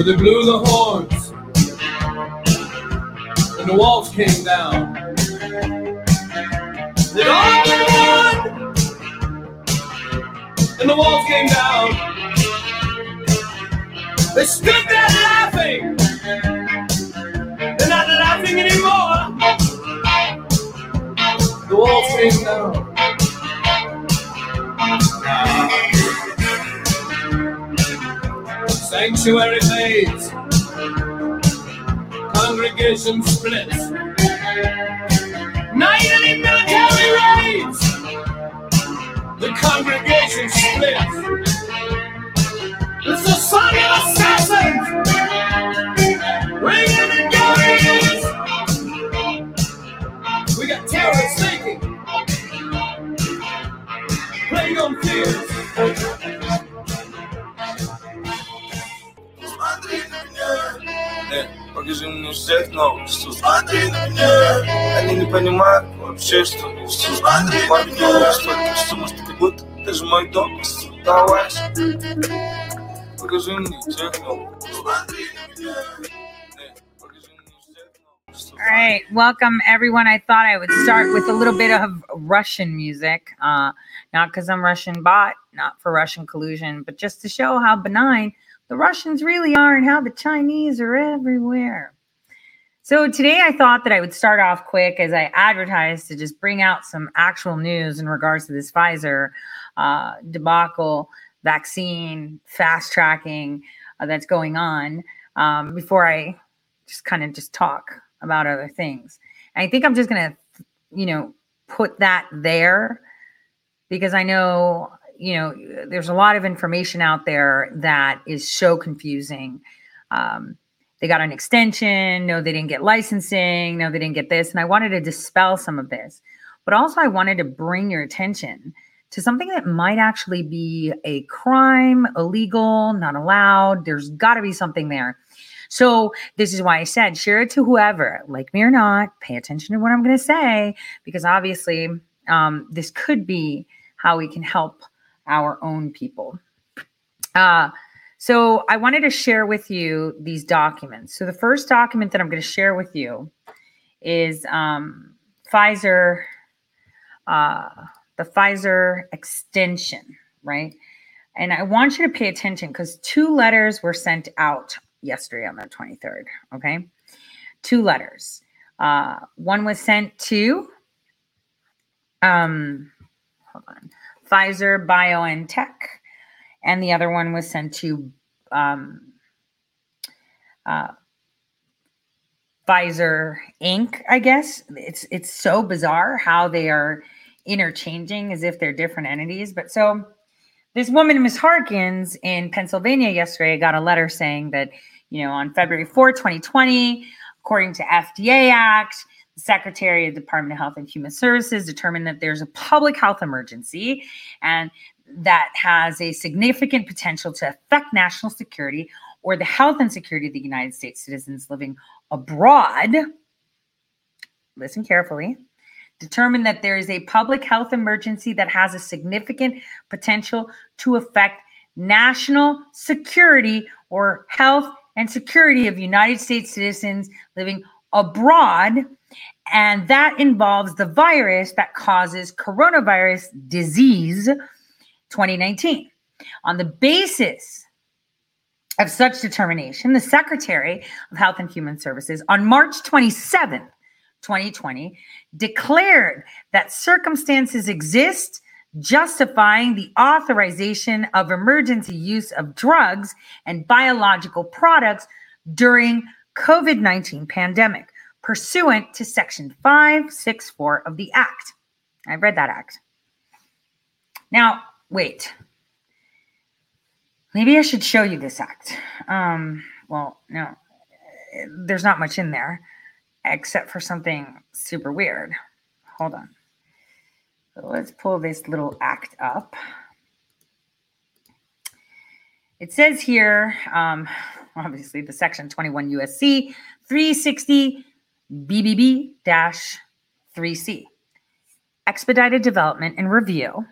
So they blew the horns, and the walls came down. They all won, and the walls came down. They stood there laughing. They're not laughing anymore. The walls came down. Sanctuary fades, congregation splits, nightly military raids, the congregation splits, the society of assassins, ringing in your ears. We got terrorists thinking, playing on fears. Покажи мне всех новость, смотри на меня. Они не понимают вообще, что мы все. Смотри на меня. Столько всего, что как будто даже мой дом осталось. Покажи мне всех новость, смотри на меня. All right, welcome everyone. I thought I would start with a little bit of Russian music, not because I'm Russian bot, not for Russian collusion, but just to show how benign the Russians really are and how the Chinese are everywhere. So today I thought that I would start off quick as I advertised to just bring out some actual news in regards to this Pfizer debacle, vaccine, fast tracking that's going on before I just kind of just talk about other things. And I think I'm just going to, put that there because I know there's a lot of information out there that is so confusing. They got an extension. No, they didn't get licensing. No, they didn't get this. And I wanted to dispel some of this. But also I wanted to bring your attention to something that might actually be a crime, illegal, not allowed. There's got to be something there. So this is why I said share it to whoever, like me or not, pay attention to what I'm going to say, because obviously this could be how we can help our own people. So I wanted to share with you these documents. So the first document that I'm going to share with you is Pfizer, the Pfizer extension, right? And I want you to pay attention because two letters were sent out yesterday on the 23rd, okay? Two letters. One was sent to, hold on. Pfizer, BioNTech, and the other one was sent to Pfizer Inc. I guess it's so bizarre how they are interchanging as if they're different entities. But so this woman, Ms. Harkins, in Pennsylvania yesterday got a letter saying that on February 4, 2020, according to FDA Act. Secretary of the Department of Health and Human Services determined that there's a public health emergency and that has a significant potential to affect national security or the health and security of the United States citizens living abroad. Listen carefully. Determined that there is a public health emergency that has a significant potential to affect national security or health and security of United States citizens living abroad. And that involves the virus that causes coronavirus disease 2019. On the basis of such determination, the Secretary of Health and Human Services on March 27th, 2020, declared that circumstances exist justifying the authorization of emergency use of drugs and biological products during COVID-19 pandemic. Pursuant to Section 564 of the Act. I read that Act. Now, wait. Maybe I should show you this Act. Well, no. There's not much in there except for something super weird. Hold on. So let's pull this little Act up. It says here, obviously, the Section 21 USC 360 BBB-3C, expedited development and review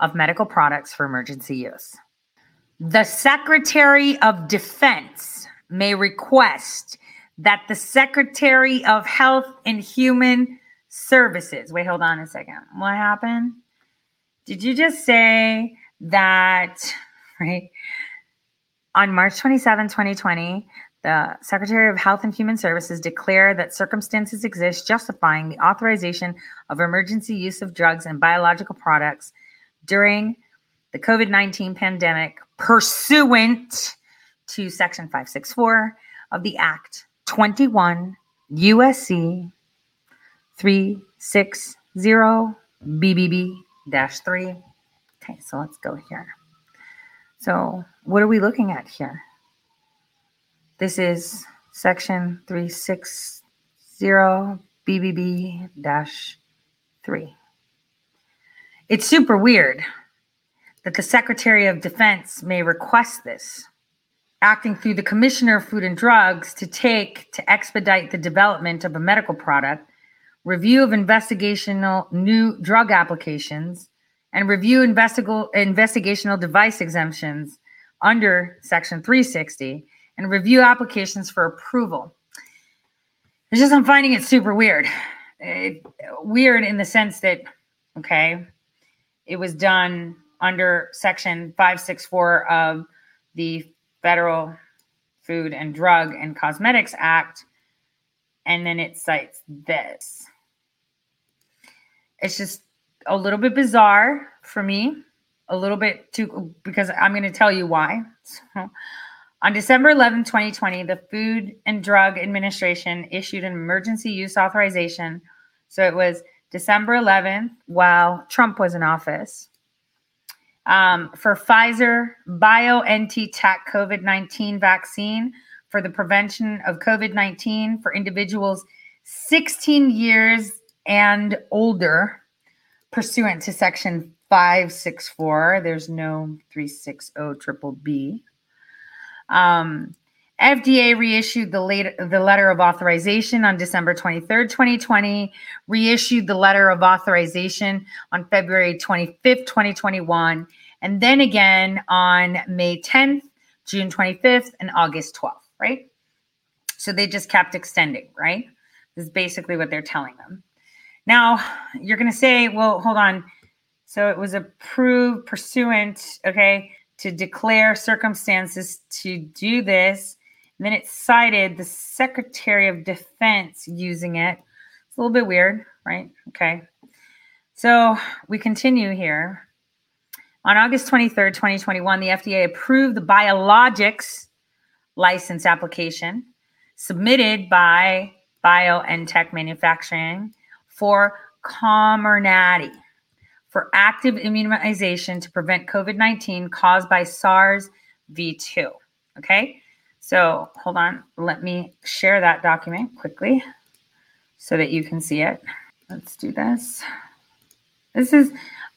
of medical products for emergency use. The Secretary of Defense may request that the Secretary of Health and Human Services. Wait, hold on a second. What happened? Did you just say that, right? On March 27, 2020, the Secretary of Health and Human Services declared that circumstances exist justifying the authorization of emergency use of drugs and biological products during the COVID-19 pandemic pursuant to Section 564 of the Act 21 USC 360 BBB-3. Okay, so let's go here. So what are we looking at here? This is Section 360 BBB-3. It's super weird that the Secretary of Defense may request this, acting through the Commissioner of Food and Drugs to expedite the development of a medical product, review of investigational new drug applications, and review investigational device exemptions under Section 360, and review applications for approval. It's just, I'm finding it super weird. Weird in the sense that, okay, it was done under Section 564 of the Federal Food and Drug and Cosmetics Act, and then it cites this. It's just a little bit bizarre for me, a little bit too, because I'm going to tell you why. So, on December 11, 2020, the Food and Drug Administration issued an emergency use authorization. So it was December 11th while Trump was in office, for Pfizer BioNTech COVID-19 vaccine for the prevention of COVID-19 for individuals 16 years and older, pursuant to Section 564. There's no 360 triple B. FDA reissued the letter of authorization on December 23rd, 2020, reissued the letter of authorization on February 25th, 2021, and then again on May 10th, June 25th, and August 12th, right? So they just kept extending, right? This is basically what they're telling them. Now, you're going to say, well, hold on. So it was approved pursuant, okay, to declare circumstances to do this. And then it cited the Secretary of Defense using it. It's a little bit weird, right? Okay. So we continue here. On August 23rd, 2021, the FDA approved the biologics license application submitted by BioNTech Manufacturing for Comirnaty for active immunization to prevent COVID-19 caused by SARS-CoV-2. Okay, so hold on. Let me share that document quickly so that you can see it. Let's do this.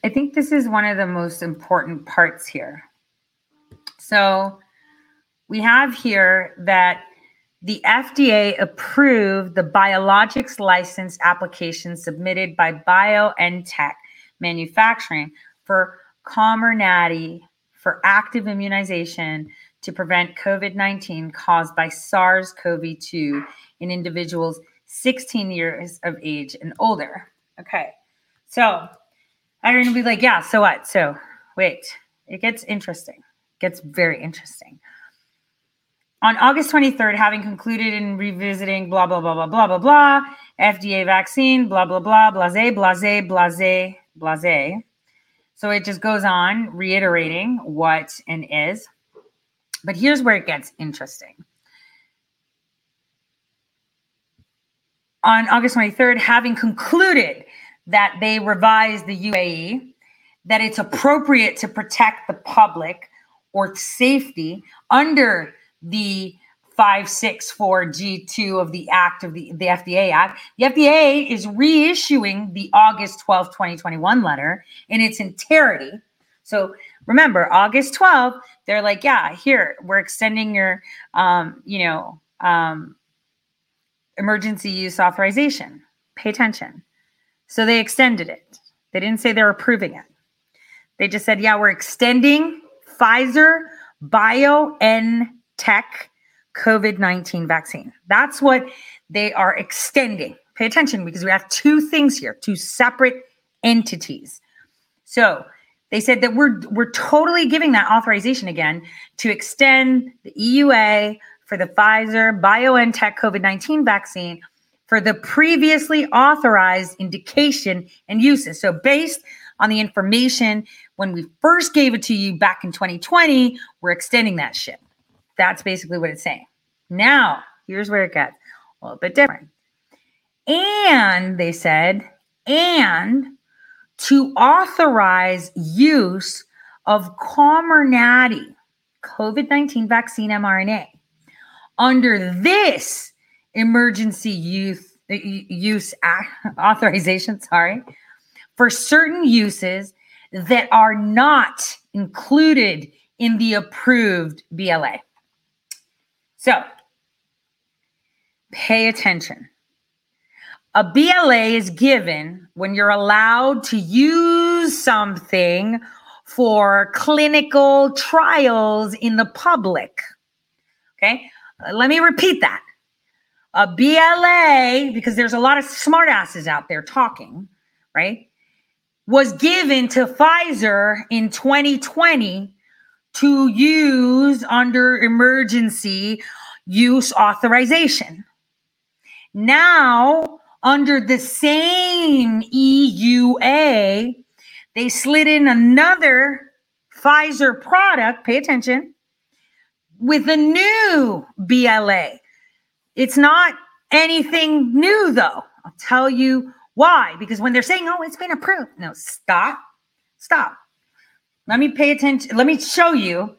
I think this is one of the most important parts here. So we have here that the FDA approved the biologics license application submitted by BioNTech Manufacturing for Comirnaty for active immunization to prevent COVID-19 caused by SARS-CoV-2 in individuals 16 years of age and older. Okay, so I'm going to be like, yeah, so what? So wait, it gets interesting. It gets very interesting. On August 23rd, having concluded and revisiting blah, blah, blah, blah, blah, blah, blah, FDA vaccine, blah, blah, blah, blase, blase, blase, blase. So it just goes on reiterating what and is. But here's where it gets interesting. On August 23rd, having concluded that they revised the EUA, that it's appropriate to protect the public or safety under the 564G2 of the Act of the FDA Act. The FDA is reissuing the August 12, 2021 letter in its entirety. So remember, August 12th, they're like, yeah, here, we're extending your, emergency use authorization. Pay attention. So they extended it. They didn't say they're approving it. They just said, yeah, we're extending Pfizer BioNTech COVID-19 vaccine. That's what they are extending. Pay attention, because we have two things here, two separate entities. So they said that we're totally giving that authorization again to extend the EUA for the Pfizer BioNTech COVID-19 vaccine for the previously authorized indication and uses. So based on the information when we first gave it to you back in 2020, we're extending that shit. That's basically what it's saying. Now, here's where it gets a little bit different. And they said, and to authorize use of Comirnaty COVID-19 vaccine mRNA under this emergency use authorization, for certain uses that are not included in the approved BLA. So pay attention. A BLA is given when you're allowed to use something for clinical trials in the public. Okay, let me repeat that. A BLA, because there's a lot of smartasses out there talking, right, was given to Pfizer in 2020 to use under emergency use authorization. Now, under the same EUA, they slid in another Pfizer product, pay attention, with a new BLA. It's not anything new, though. I'll tell you why. Because when they're saying, oh, it's been approved. No, stop. Let me pay attention. Let me show you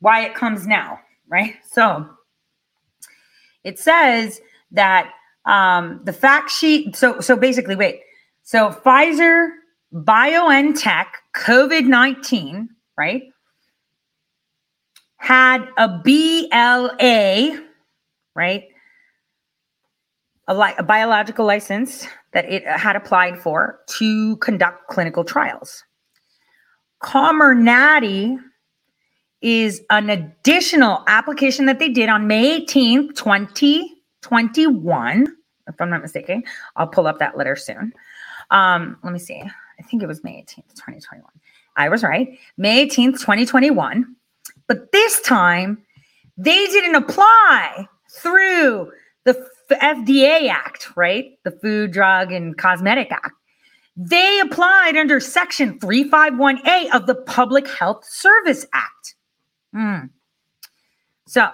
why it comes now, right? So it says that the fact sheet, so basically, wait. So Pfizer BioNTech COVID-19, right, had a BLA, right, a biological license that it had applied for to conduct clinical trials. Comirnaty is an additional application that they did on May 18th, 2021. If I'm not mistaken, I'll pull up that letter soon. Let me see. I think it was May 18th, 2021. I was right. May 18th, 2021. But this time, they didn't apply through the FDA Act, right? The Food, Drug, and Cosmetic Act. They applied under Section 351A of the Public Health Service Act. So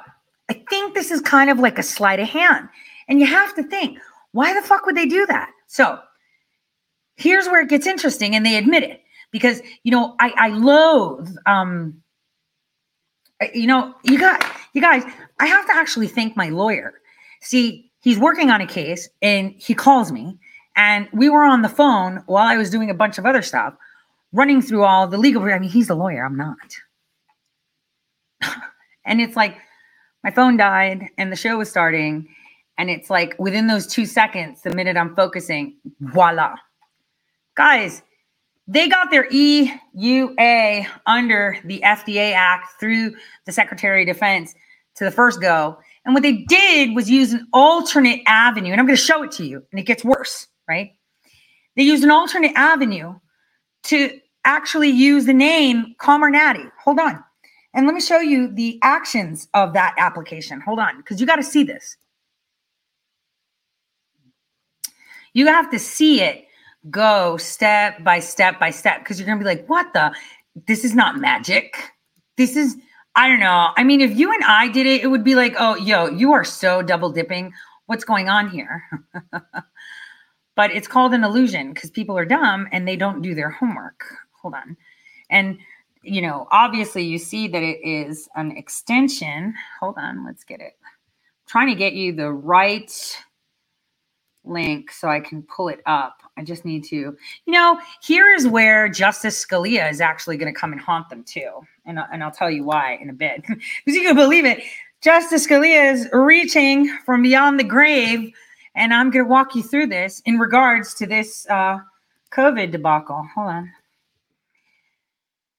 I think this is kind of like a sleight of hand. And you have to think, why the fuck would they do that? So here's where it gets interesting, and they admit it. Because, you know, I loathe, you know, you guys, I have to actually thank my lawyer. See, he's working on a case, and he calls me. And we were on the phone while I was doing a bunch of other stuff, running through all the legal. I mean, he's the lawyer. I'm not. And it's like, my phone died and the show was starting. And it's like within those 2 seconds, the minute I'm focusing, voila. Guys, they got their EUA under the FDA Act through the Secretary of Defense to the first go. And what they did was use an alternate avenue. And I'm going to show it to you. And it gets worse, right? They used an alternate avenue to actually use the name Comirnaty. Hold on. And let me show you the actions of that application. Hold on, because you got to see this. You have to see it go step by step by step, because you're going to be like, what the? This is not magic. This is, I don't know. I mean, if you and I did it, it would be like, oh, yo, you are so double dipping. What's going on here? But it's called an illusion because people are dumb and they don't do their homework. Hold on. And, you know, obviously you see that it is an extension. Hold on. Let's get it. I'm trying to get you the right link so I can pull it up. I just need to, you know, here is where Justice Scalia is actually going to come and haunt them too. And I'll tell you why in a bit. Because you can believe it. Justice Scalia is reaching from beyond the grave. And I'm going to walk you through this in regards to this COVID debacle. Hold on.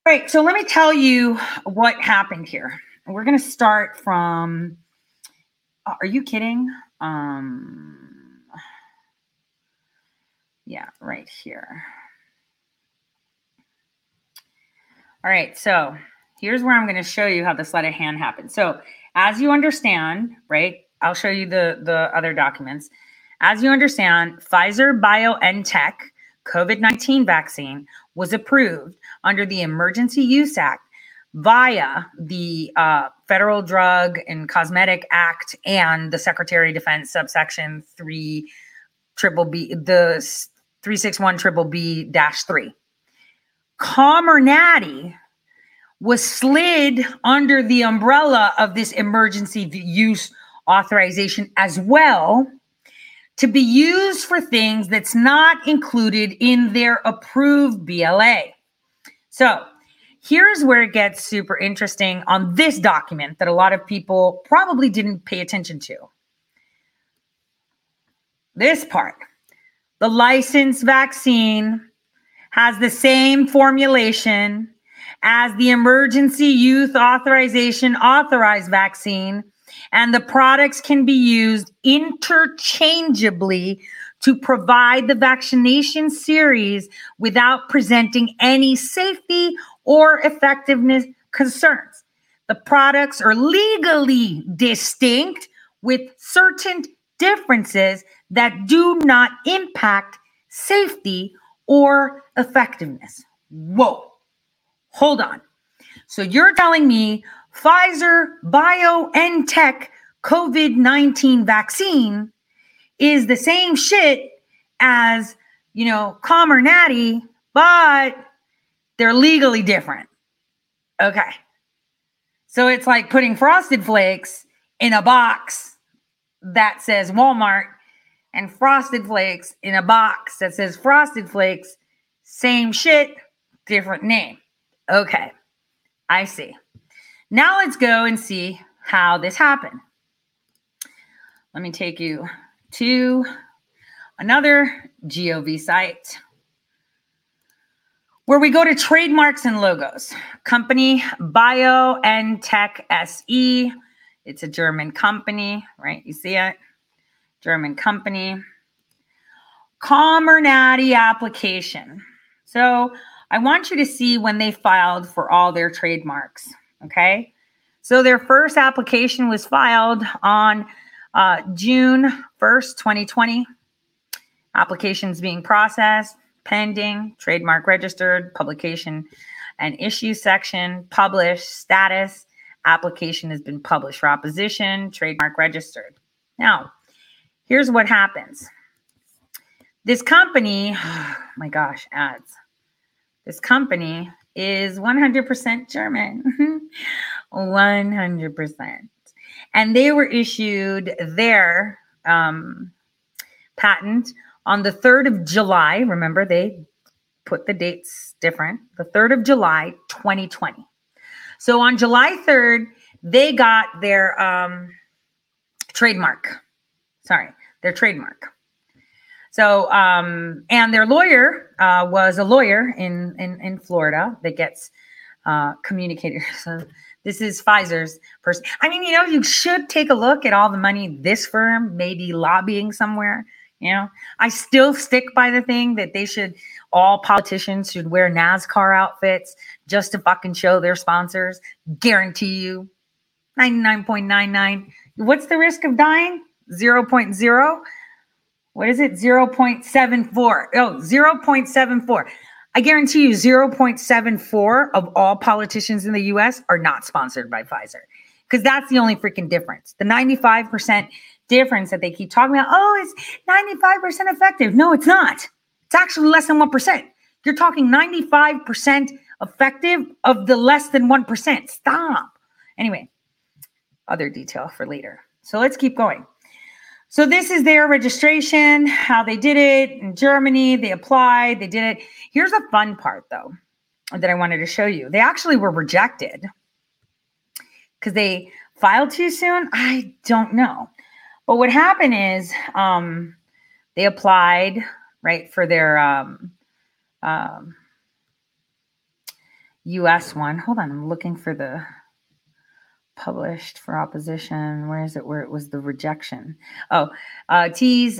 All right, so let me tell you what happened here. We're going to start from, are you kidding? Yeah, right here. All right, so here's where I'm going to show you how the sleight of hand happened. So as you understand, right, I'll show you the other documents. As you understand, Pfizer BioNTech COVID-19 vaccine was approved under the Emergency Use Act via the Federal Drug and Cosmetic Act and the Secretary of Defense subsection 361BBB-3. Comirnaty was slid under the umbrella of this emergency use authorization as well, to be used for things that's not included in their approved BLA. So here's where it gets super interesting on this document that a lot of people probably didn't pay attention to. This part, the licensed vaccine has the same formulation as the emergency use authorization authorized vaccine, and the products can be used interchangeably to provide the vaccination series without presenting any safety or effectiveness concerns. The products are legally distinct with certain differences that do not impact safety or effectiveness. Whoa, hold on. So you're telling me Pfizer BioNTech COVID-19 vaccine is the same shit as, you know, Comirnaty, but they're legally different. Okay. So it's like putting Frosted Flakes in a box that says Walmart and Frosted Flakes in a box that says Frosted Flakes, same shit, different name. Okay. I see. Now let's go and see how this happened. Let me take you to another GOV site where we go to trademarks and logos. Company BioNTech SE. It's a German company, right? You see it? German company. Comirnaty application. So I want you to see when they filed for all their trademarks. Okay, so their first application was filed on June 1st, 2020. Applications being processed, pending, trademark registered, publication and issue section, published, status, application has been published for opposition, trademark registered. Now, here's what happens. This company, oh my gosh, ads. This company is 100% German, 100%. And they were issued their patent on the 3rd of July. Remember, they put the dates different. The 3rd of July, 2020. So on July 3rd, they got their trademark. Sorry, their trademark. So, and their lawyer was a lawyer in Florida that gets communicated. So this is Pfizer's person. I mean, you know, you should take a look at all the money this firm may be lobbying somewhere. You know, I still stick by the thing that they should, all politicians should wear NASCAR outfits just to fucking show their sponsors. Guarantee you 99.99. What's the risk of dying? 0.0. What is it? 0.74. Oh, 0.74. I guarantee you 0.74 of all politicians in the U.S. are not sponsored by Pfizer, because that's the only freaking difference. The 95% difference that they keep talking about, oh, it's 95% effective. No, it's not. It's actually less than 1%. You're talking 95% effective of the less than 1%. Stop. Anyway, other detail for later. So let's keep going. So this is their registration, how they did it in Germany. They applied, they did it. Here's a fun part though, that I wanted to show you. They actually were rejected because they filed too soon. I don't know. But what happened is they applied, right, for their U.S. one. Hold on, I'm looking for the published for opposition. Where is it? Where it was the rejection. Oh, T's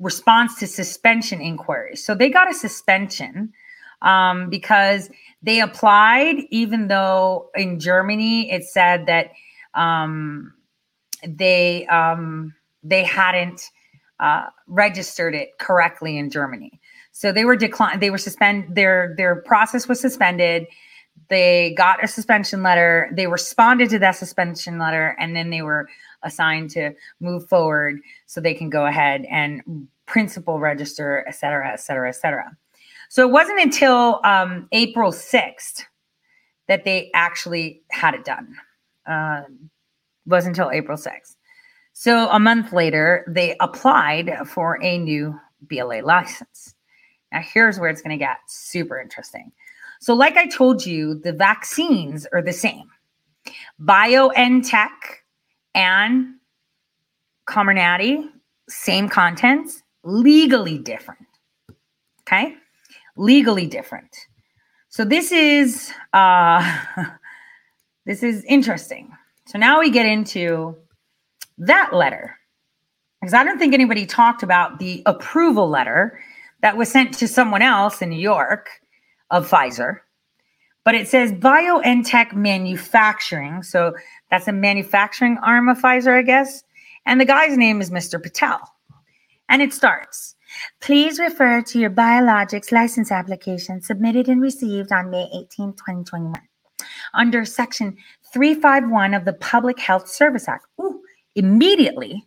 response to suspension inquiry. So they got a suspension because they applied, even though in Germany it said that they hadn't registered it correctly in Germany. So they were declined. They were suspended. Their process was suspended. They got a suspension letter. They responded to that suspension letter, and then they were assigned to move forward so they can go ahead and principal register, et cetera, et cetera, et cetera. So it wasn't until April 6th that they actually had it done. Wasn't until April 6th. So a month later, they applied for a new BLA license. Now, here's where it's going to get super interesting. So like I told you, the vaccines are the same. BioNTech and Comirnaty, same contents, legally different. Okay? Legally different. So this is interesting. So now we get into that letter, because I don't think anybody talked about the approval letter that was sent to someone else in New York of Pfizer, but it says BioNTech manufacturing. So that's a manufacturing arm of Pfizer, I guess. And the guy's name is Mr. Patel. And it starts, please refer to your biologics license application submitted and received on May 18, 2021 under Section 351 of the Public Health Service Act. Ooh, immediately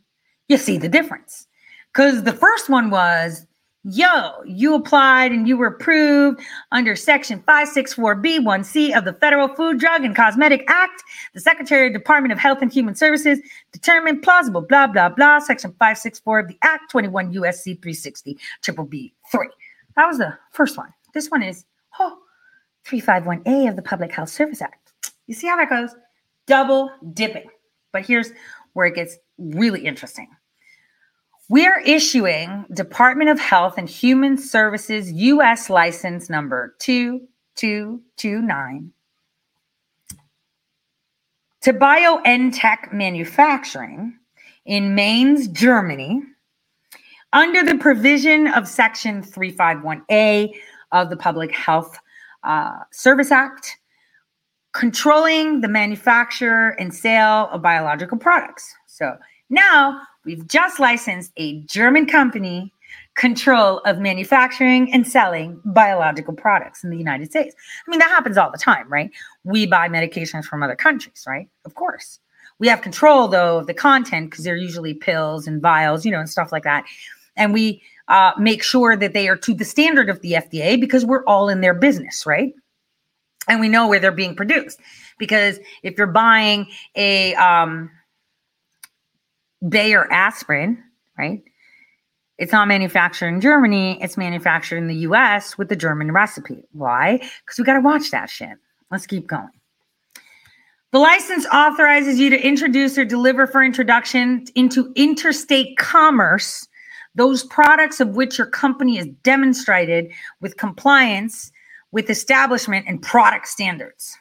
you see the difference, because the first one was, yo, you applied and you were approved under Section 564B1C of the Federal Food, Drug, and Cosmetic Act. The Secretary of the Department of Health and Human Services determined plausible blah, blah, blah, Section 564 of the Act, 21 USC 360 BBB-3. That was the first one. This one is 351A of the Public Health Service Act. You see how that goes? Double dipping. But here's where it gets really interesting. We are issuing Department of Health and Human Services U.S. license number 2229 to BioNTech Manufacturing in Mainz, Germany, under the provision of Section 351A of the Public Health Service Act, controlling the manufacture and sale of biological products. So now, we've just licensed a German company control of manufacturing and selling biological products in the United States. I mean, that happens all the time, right? We buy medications from other countries, right? Of course. We have control, though, of the content, because they're usually pills and vials, you know, and stuff like that. And we make sure that they are to the standard of the FDA, because we're all in their business, right? And we know where they're being produced, because if you're buying a Bayer aspirin, right? It's not manufactured in Germany. It's manufactured in the U.S. with the German recipe. Why? Because we got to watch that shit. Let's keep going. The license authorizes you to introduce or deliver for introduction into interstate commerce those products of which your company is demonstrated with compliance with establishment and product standards.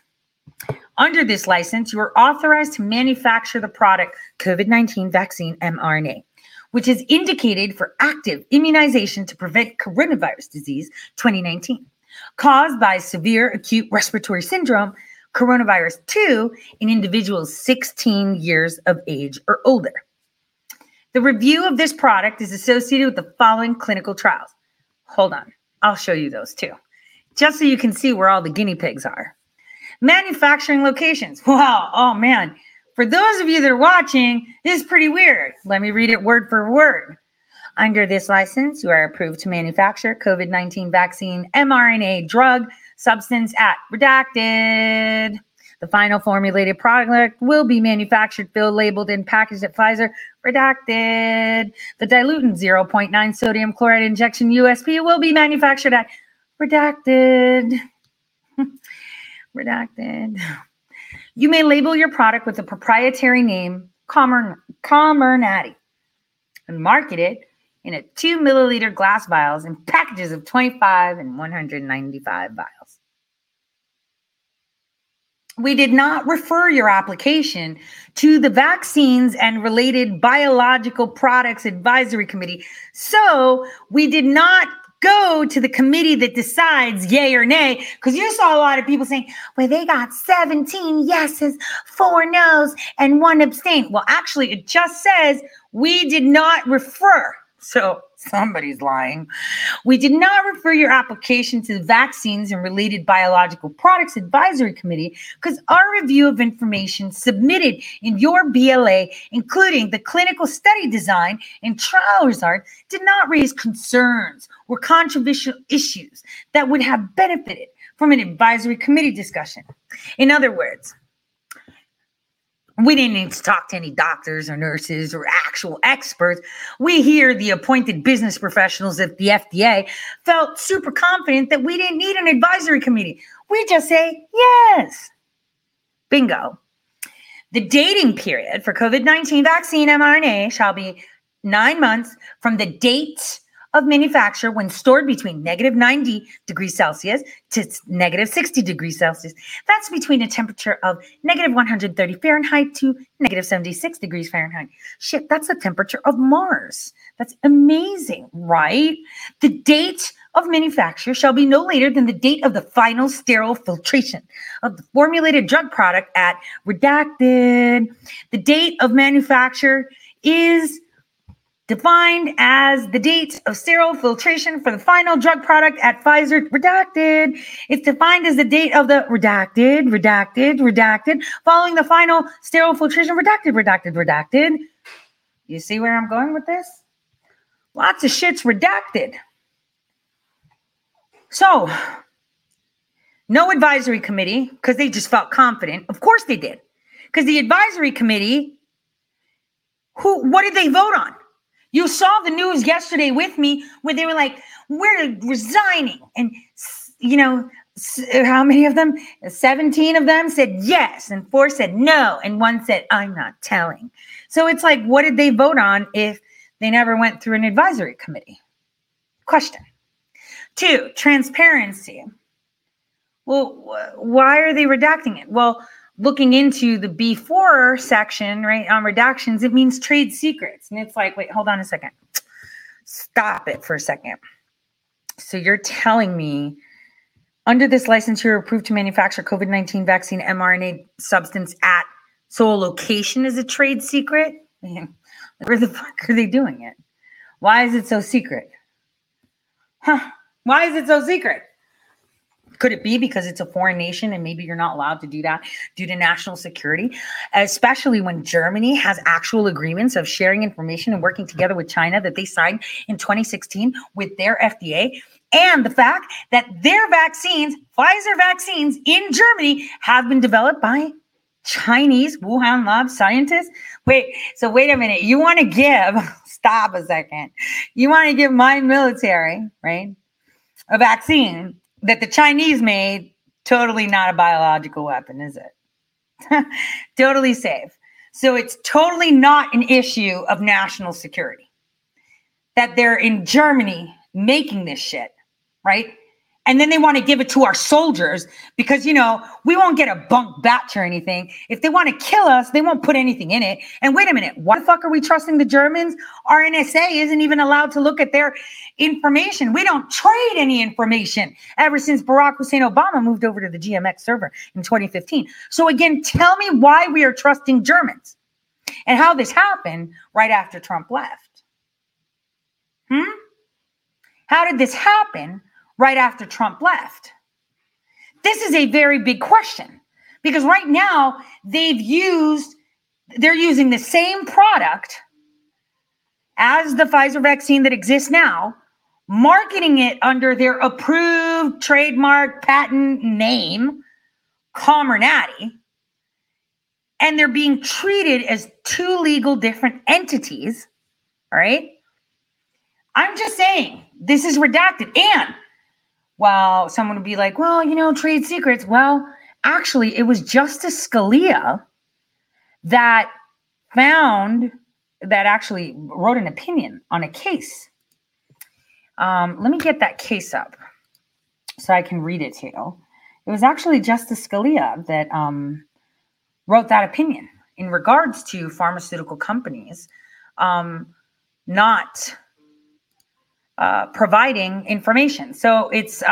Under this license, you are authorized to manufacture the product COVID-19 vaccine mRNA, which is indicated for active immunization to prevent coronavirus disease 2019, caused by severe acute respiratory syndrome, coronavirus 2, in individuals 16 years of age or older. The review of this product is associated with the following clinical trials. Hold on, I'll show you those too, just so you can see where all the guinea pigs are. Manufacturing locations. Wow. Oh, man. For those of you that are watching, this is pretty weird. Let me read it word for word. Under this license, you are approved to manufacture COVID-19 vaccine mRNA drug substance at redacted. The final formulated product will be manufactured, filled, labeled, and packaged at Pfizer, redacted. The diluent 0.9 sodium chloride injection USP will be manufactured at redacted. Redacted. You may label your product with a proprietary name, Comirnaty, and market it in a 2 milliliter glass vials in packages of 25 and 195 vials. we did not refer your application to the Vaccines and Related Biological Products Advisory Committee. So we did not go to the committee that decides yay or nay, because you saw a lot of people saying, well, they got 17 yeses, 4 noes, and 1 abstain. Well, actually, it just says we did not refer. So somebody's lying. We did not refer your application to the Vaccines and Related Biological Products Advisory Committee because our review of information submitted in your BLA, including the clinical study design and trial results, did not raise concerns or controversial issues that would have benefited from an advisory committee discussion. In other words, we didn't need to talk to any doctors or nurses or actual experts. We here, the appointed business professionals at the FDA, felt super confident that we didn't need an advisory committee. We just say yes. Bingo. The dating period for COVID-19 vaccine mRNA shall be 9 months from the date of manufacture when stored between negative 90 degrees Celsius to negative 60 degrees Celsius. That's between a temperature of negative 130 Fahrenheit to negative 76 degrees Fahrenheit. Shit, that's the temperature of Mars. That's amazing, right? The date of manufacture shall be no later than the date of the final sterile filtration of the formulated drug product at redacted. The date of manufacture is defined as the date of sterile filtration for the final drug product at Pfizer, redacted. It's defined as the date of the redacted, following the final sterile filtration, redacted. You see where I'm going with this? Lots of shit's redacted. So, no advisory committee, because they just felt confident. Of course they did. Because the advisory committee, what did they vote on? You saw the news yesterday with me where they were like, we're resigning. And, you know, how many of them? 17 of them said yes, and 4 said no, and 1 said, I'm not telling. So it's like, what did they vote on if they never went through an advisory committee? Question. 2, transparency. Well, why are they redacting it? Well, looking into the B4 section, right, on redactions, it means trade secrets. And it's like, wait, hold on a second. Stop it for a second. So you're telling me under this license, you're approved to manufacture COVID-19 vaccine mRNA substance at sole location is a trade secret? Man, where the fuck are they doing it? Why is it so secret? Huh? Why is it so secret? Could it be because it's a foreign nation and maybe you're not allowed to do that due to national security, especially when Germany has actual agreements of sharing information and working together with China that they signed in 2016 with their FDA, and the fact that their vaccines, Pfizer vaccines in Germany, have been developed by Chinese Wuhan lab scientists? Wait, so wait a minute. You want to give, stop a second. You want to give my military, right, a vaccine that the Chinese made, totally not a biological weapon, is it? Totally safe. So it's totally not an issue of national security that they're in Germany making this shit, right? And then they want to give it to our soldiers because, you know, we won't get a bunk batch or anything. If they want to kill us, they won't put anything in it. And wait a minute, why the fuck are we trusting the Germans? Our NSA isn't even allowed to look at their information. We don't trade any information ever since Barack Hussein Obama moved over to the GMX server in 2015. So again, tell me why we are trusting Germans and how this happened right after Trump left. How did this happen? Right after Trump left? This is a very big question because right now they're using the same product as the Pfizer vaccine that exists now, marketing it under their approved trademark patent name, Comirnaty, and they're being treated as 2 legal different entities, all right? I'm just saying, this is redacted. And while someone would be like, well, you know, trade secrets. Well, actually, it was Justice Scalia that actually wrote an opinion on a case. Let me get that case up so I can read it to you. It was actually Justice Scalia that wrote that opinion in regards to pharmaceutical companies not providing information. So it's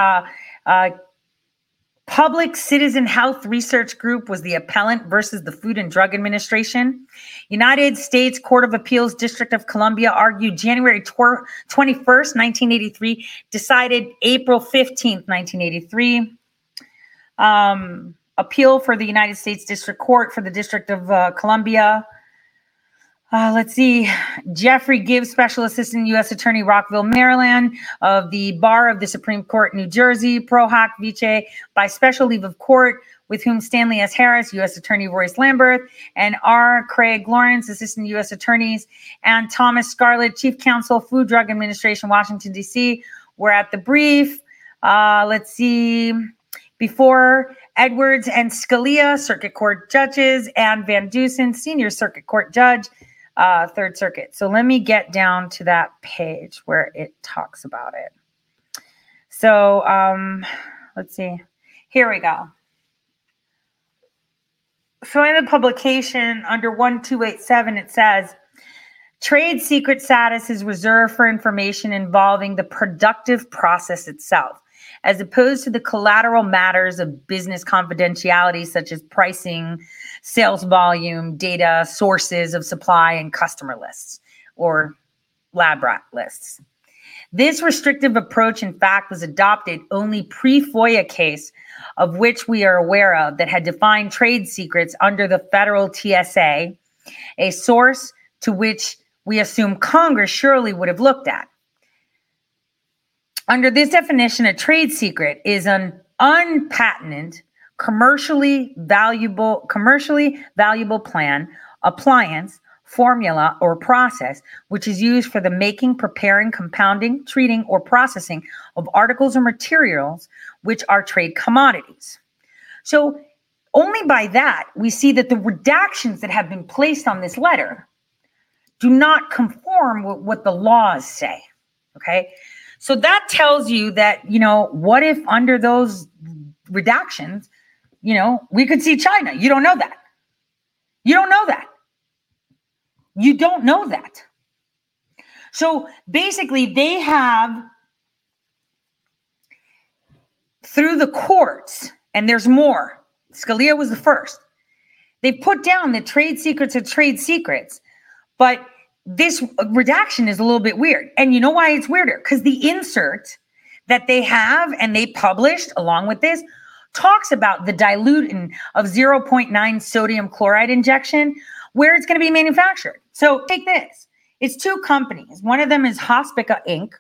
Public Citizen Health Research Group was the appellant versus the Food and Drug Administration. United States Court of Appeals, District of Columbia argued January 21st, 1983, decided April 15th, 1983. Appeal for the United States District Court for the District of Columbia. Let's see. Jeffrey Gibbs, Special Assistant U.S. Attorney, Rockville, Maryland, of the Bar of the Supreme Court, New Jersey, pro hac vice, by special leave of court, with whom Stanley S. Harris, U.S. Attorney Royce Lamberth, and R. Craig Lawrence, Assistant U.S. Attorneys, and Thomas Scarlett, Chief Counsel, Food Drug Administration, Washington, D.C., were at the brief. Let's see. Before Edwards and Scalia, Circuit Court Judges, and Van Dusen, Senior Circuit Court Judge, Third Circuit. So let me get down to that page where it talks about it. So let's see. Here we go. So in the publication under 1287, it says, trade secret status is reserved for information involving the productive process itself, as opposed to the collateral matters of business confidentiality, such as pricing, sales volume, data, sources of supply, and customer lists or lab rat lists. This restrictive approach, in fact, was adopted only pre-FOIA case of which we are aware of that had defined trade secrets under the federal TSA, a source to which we assume Congress surely would have looked at. Under this definition, a trade secret is an unpatented, commercially valuable plan, appliance, formula, or process, which is used for the making, preparing, compounding, treating, or processing of articles or materials, which are trade commodities. So only by that, we see that the redactions that have been placed on this letter do not conform with what the laws say, okay? So that tells you that, you know, what if under those redactions, you know, we could see China. You don't know that. You don't know that. You don't know that. So basically they have, through the courts, and there's more, Scalia was the first, they put down the trade secrets are trade secrets, but this redaction is a little bit weird. And you know why it's weirder? Because the insert that they have and they published along with this talks about the diluent of 0.9 sodium chloride injection, where it's going to be manufactured. So take this. It's two companies. One of them is Hospira, Inc.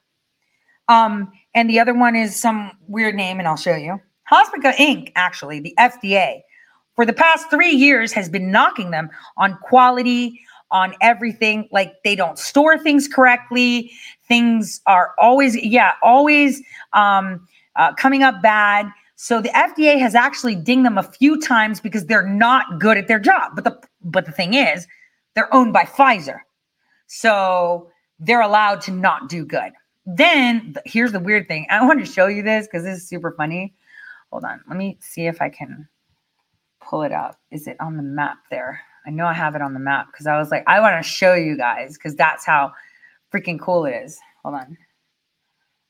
And the other one is some weird name, and I'll show you. Hospira, Inc., actually, the FDA, for the past 3 years has been knocking them on quality, on everything. Like, they don't store things correctly. Things are always coming up bad. So the FDA has actually dinged them a few times because they're not good at their job. But the thing is, they're owned by Pfizer. So they're allowed to not do good. Then here's the weird thing. I want to show you this because this is super funny. Hold on. Let me see if I can pull it up. Is it on the map there? I know I have it on the map because I was like, I want to show you guys because that's how freaking cool it is. Hold on.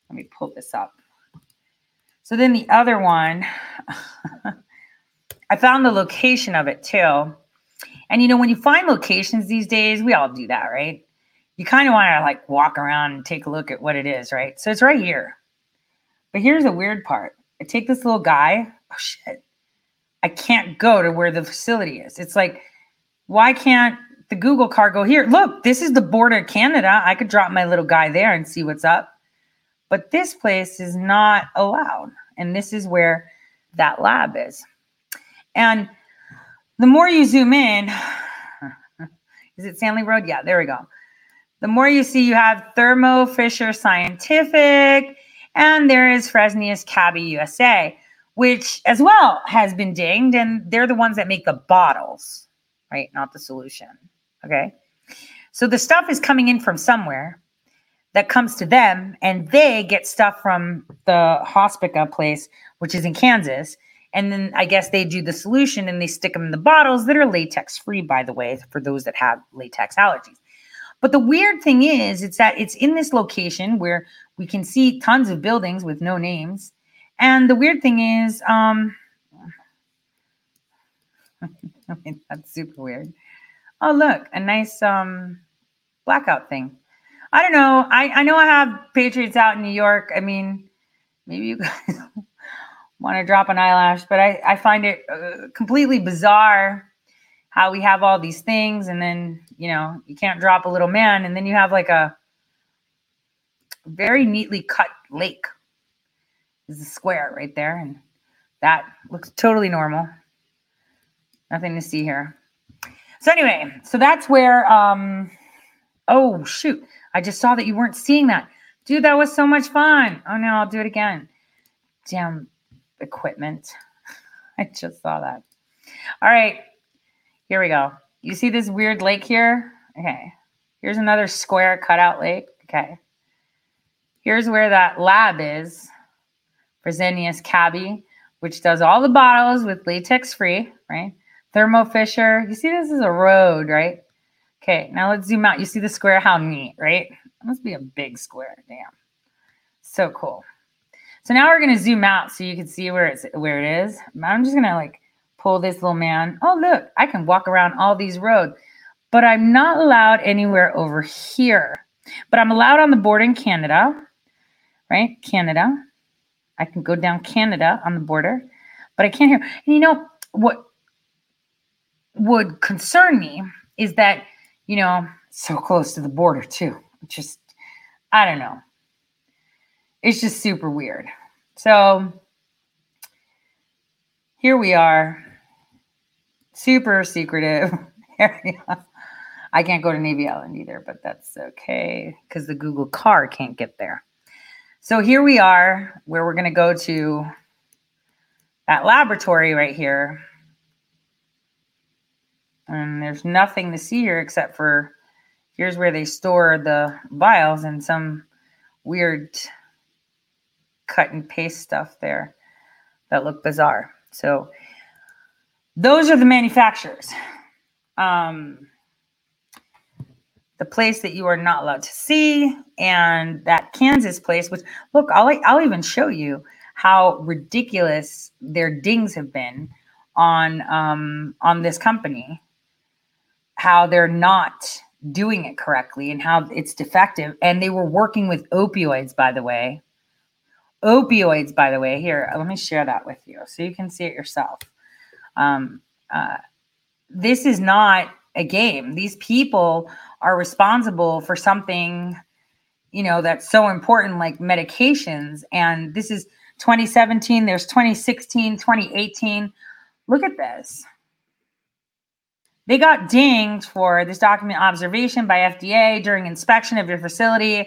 Let me pull this up. So then the other one, I found the location of it too. And, you know, when you find locations these days, we all do that, right? You kind of want to like walk around and take a look at what it is, right? So it's right here. But here's the weird part. I take this little guy. Oh, shit. I can't go to where the facility is. It's like, why can't the Google car go here? Look, this is the border of Canada. I could drop my little guy there and see what's up. But this place is not allowed. And this is where that lab is. And the more you zoom in, is it Stanley Road? Yeah, there we go. The more you see, you have Thermo Fisher Scientific, and there is Fresenius Kabi USA, which as well has been dinged. And they're the ones that make the bottles, right? Not the solution. Okay. So the stuff is coming in from somewhere that comes to them, and they get stuff from the Hospira place, which is in Kansas, And then I guess they do the solution and they stick them in the bottles that are latex free, by the way, for those that have latex allergies. But the weird thing is, it's that it's in this location where we can see tons of buildings with no names. And the weird thing is, I mean, that's super weird. Oh, look, a nice blackout thing. I don't know. I know I have Patriots out in New York. I mean, maybe you guys want to drop an eyelash, but I find it completely bizarre how we have all these things. And then, you know, you can't drop a little man. And then you have like a very neatly cut lake. There's a square right there. And that looks totally normal. Nothing to see here. So anyway, so that's where, oh, shoot. I just saw that you weren't seeing that. Dude, that was so much fun. Oh, no, I'll do it again. Damn equipment. I just saw that. All right. Here we go. You see this weird lake here? Okay. Here's another square cutout lake. Okay. Here's where that lab is. Fresenius Kabi, which does all the bottles with latex free, right? Thermo Fisher. You see, this is a road, right? Okay, now let's zoom out. You see the square? How neat, right? That must be a big square. Damn. So cool. So now we're going to zoom out so you can see where it is. I'm just going to like pull this little man. Oh, look, I can walk around all these roads, but I'm not allowed anywhere over here. But I'm allowed on the border in Canada, right? Canada. I can go down Canada on the border, but I can't hear. And you know what would concern me is that, you know, so close to the border too. Just, I don't know. It's just super weird. So here we are. Super secretive area. I can't go to Navy Island either, but that's okay because the Google car can't get there. So here we are where we're going to go to that laboratory right here. And there's nothing to see here except for here's where they store the vials and some weird cut and paste stuff there that look bizarre. So those are the manufacturers. The place that you are not allowed to see, and that Kansas place, which, look, I'll even show you how ridiculous their dings have been on this company, how they're not doing it correctly and how it's defective. And they were working with opioids, by the way. Here, let me share that with you so you can see it yourself. This is not a game. These people are responsible for something, you know, that's so important, like medications. And this is 2017, there's 2016, 2018. Look at this. They got dinged for this document observation by FDA during inspection of your facility.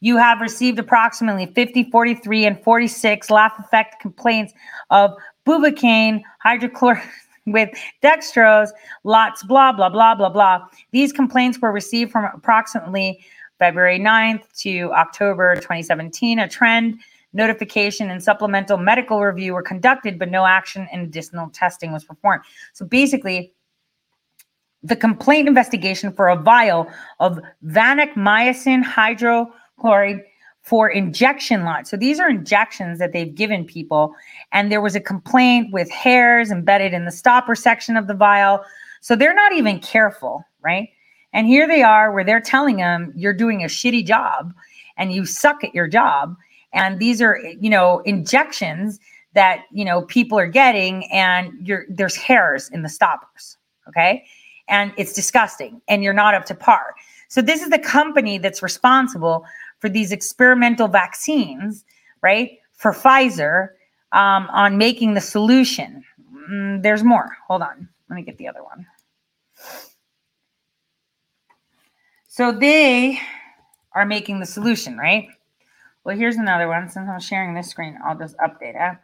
You have received approximately 50, 43, and 46 laugh effect complaints of bupivacaine, hydrochloric with dextrose, lots, blah, blah, blah, blah, blah. These complaints were received from approximately February 9th to October 2017. A trend notification and supplemental medical review were conducted, but no action and additional testing was performed. So basically, the complaint investigation for a vial of vancomycin hydrochloride for injection lots. So these are injections that they've given people. And there was a complaint with hairs embedded in the stopper section of the vial. So they're not even careful, right? And here they are where they're telling them you're doing a shitty job and you suck at your job. And these are, you know, injections that, you know, people are getting and there's hairs in the stoppers, okay? And it's disgusting and you're not up to par. So this is the company that's responsible for these experimental vaccines, right? For Pfizer, on making the solution. There's more. Hold on. Let me get the other one. So they are making the solution, right? Well, here's another one. Since I'm sharing this screen, I'll just update it.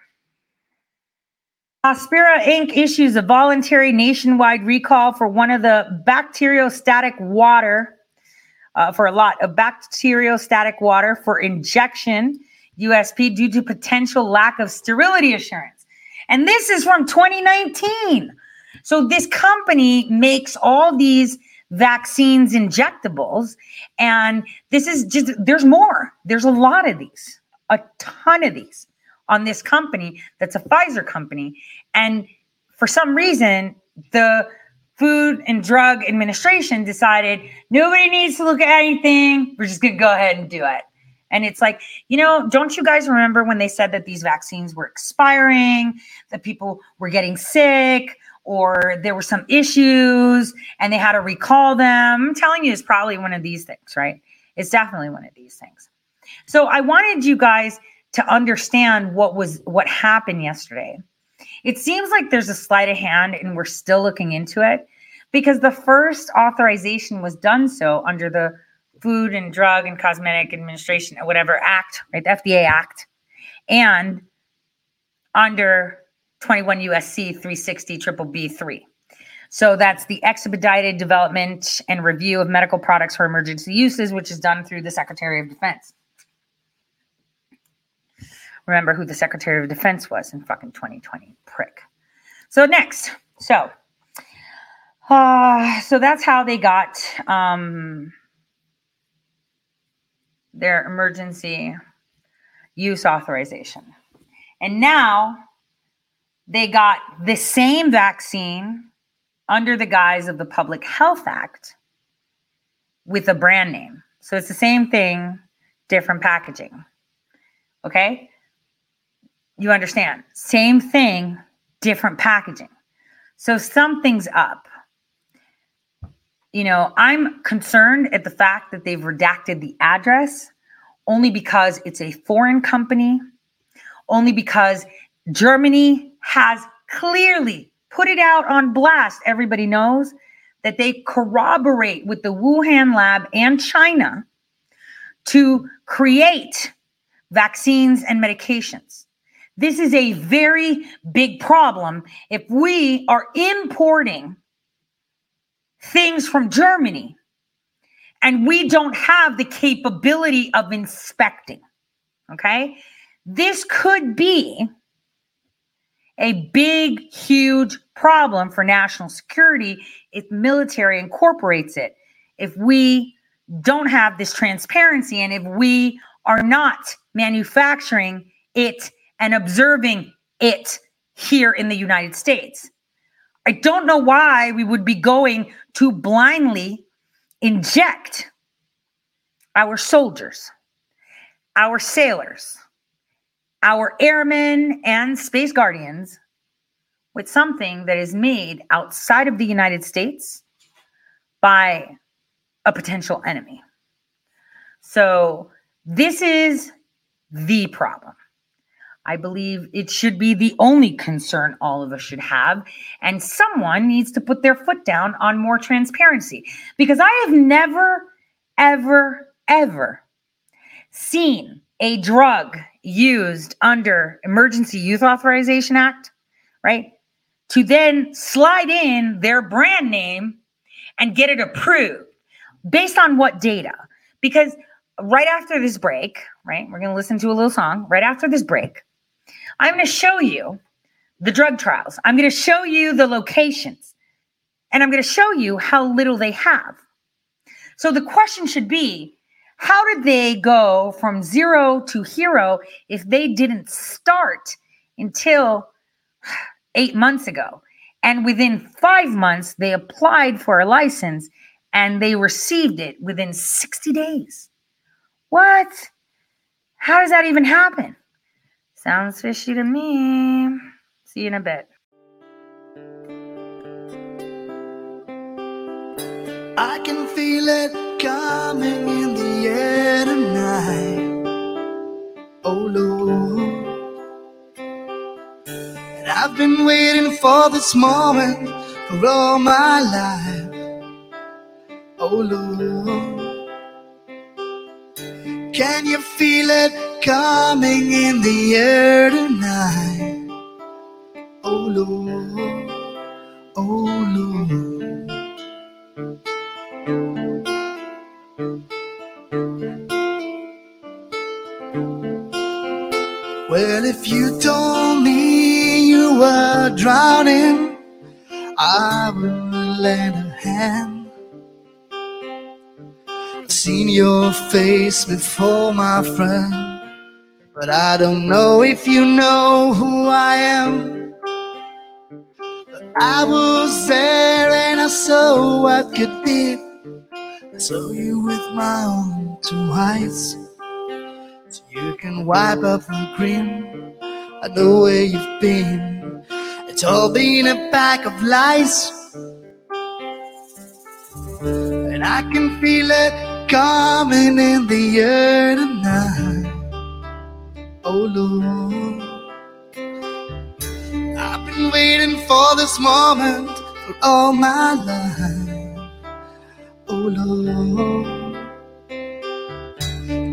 Hospira Inc. issues a voluntary nationwide recall for one of the bacteriostatic water for a lot of bacteriostatic water for injection USP due to potential lack of sterility assurance. And this is from 2019. So this company makes all these vaccines, injectables, and this is just, there's more. There's a lot of these, a ton of these on this company that's a Pfizer company. And for some reason, the Food and Drug Administration decided nobody needs to look at anything. We're just going to go ahead and do it. And it's like, you know, don't you guys remember when they said that these vaccines were expiring, that people were getting sick, or there were some issues and they had to recall them? I'm telling you, it's probably one of these things, right? It's definitely one of these things. So I wanted you guys to understand what happened yesterday. It seems like there's a sleight of hand and we're still looking into it because the first authorization was done so under the Food and Drug and Cosmetic Administration or whatever act, right? The FDA Act, and under 21 USC 360 BBB-3. So that's the expedited development and review of medical products for emergency uses, which is done through the Secretary of Defense. Remember who the Secretary of Defense was in fucking 2020, prick. So next, so that's how they got their emergency use authorization. And now they got the same vaccine under the guise of the Public Health Act with a brand name. So it's the same thing, different packaging. Okay? You understand? Same thing, different packaging. So something's up. You know, I'm concerned at the fact that they've redacted the address only because it's a foreign company, only because Germany has clearly put it out on blast. Everybody knows that they corroborate with the Wuhan lab and China to create vaccines and medications. This is a very big problem if we are importing things from Germany and we don't have the capability of inspecting, okay? This could be a big, huge problem for national security if military incorporates it, if we don't have this transparency and if we are not manufacturing it and observing it here in the United States. I don't know why we would be going to blindly inject our soldiers, our sailors, our airmen and space guardians with something that is made outside of the United States by a potential enemy. So this is the problem. I believe it should be the only concern all of us should have. And someone needs to put their foot down on more transparency. Because I have never, ever, ever seen a drug used under Emergency Use Authorization Act, right? To then slide in their brand name and get it approved. Based on what data? Because right after this break, right, we're going to listen to a little song. Right after this break, I'm going to show you the drug trials. I'm going to show you the locations. And I'm going to show you how little they have. So the question should be, how did they go from zero to hero if they didn't start until 8 months ago? And within 5 months, they applied for a license and they received it within 60 days. What? How does that even happen? Sounds fishy to me. See you in a bit. I can feel it coming in the air tonight. Oh Lord, and I've been waiting for this moment for all my life. Oh Lord, can you feel it coming in the air tonight? Oh Lord, oh Lord. Well, if you told me you you were drowning, I would lend a hand. I've seen your face before, my friend, but I don't know if you know who I am. But I was there and I saw what could be. I saw you with my own two eyes, so you can wipe up the grin. I know where you've been. It's all been a pack of lies, and I can feel it coming in the air tonight. Oh Lord, I've been waiting for this moment for all my life. Oh Lord,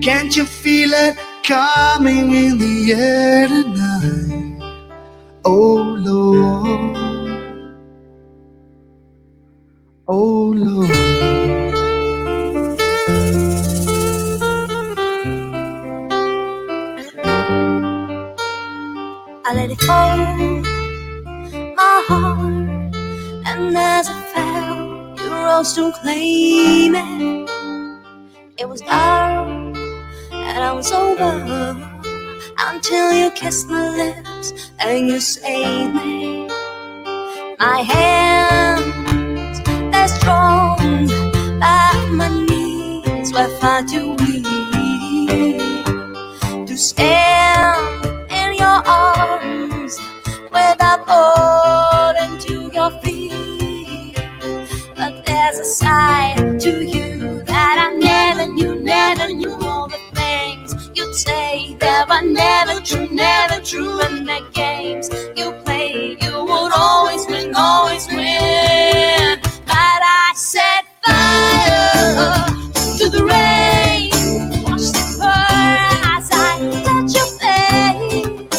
can't you feel it coming in the air tonight? Oh Lord, oh Lord. I let it fall, my heart, and as it fell, rose to claim it. It was dark and I was over until you kissed my lips and you saved me. My hands, they're strong, but my knees were far too weak to stand in your arms without falling to your feet. But there's a side to you that I never knew, never knew. All the things you say, they were never true, never true. And the games you play, you would always win, always win. But I set fire to the rain, watched it burn as I touched your face.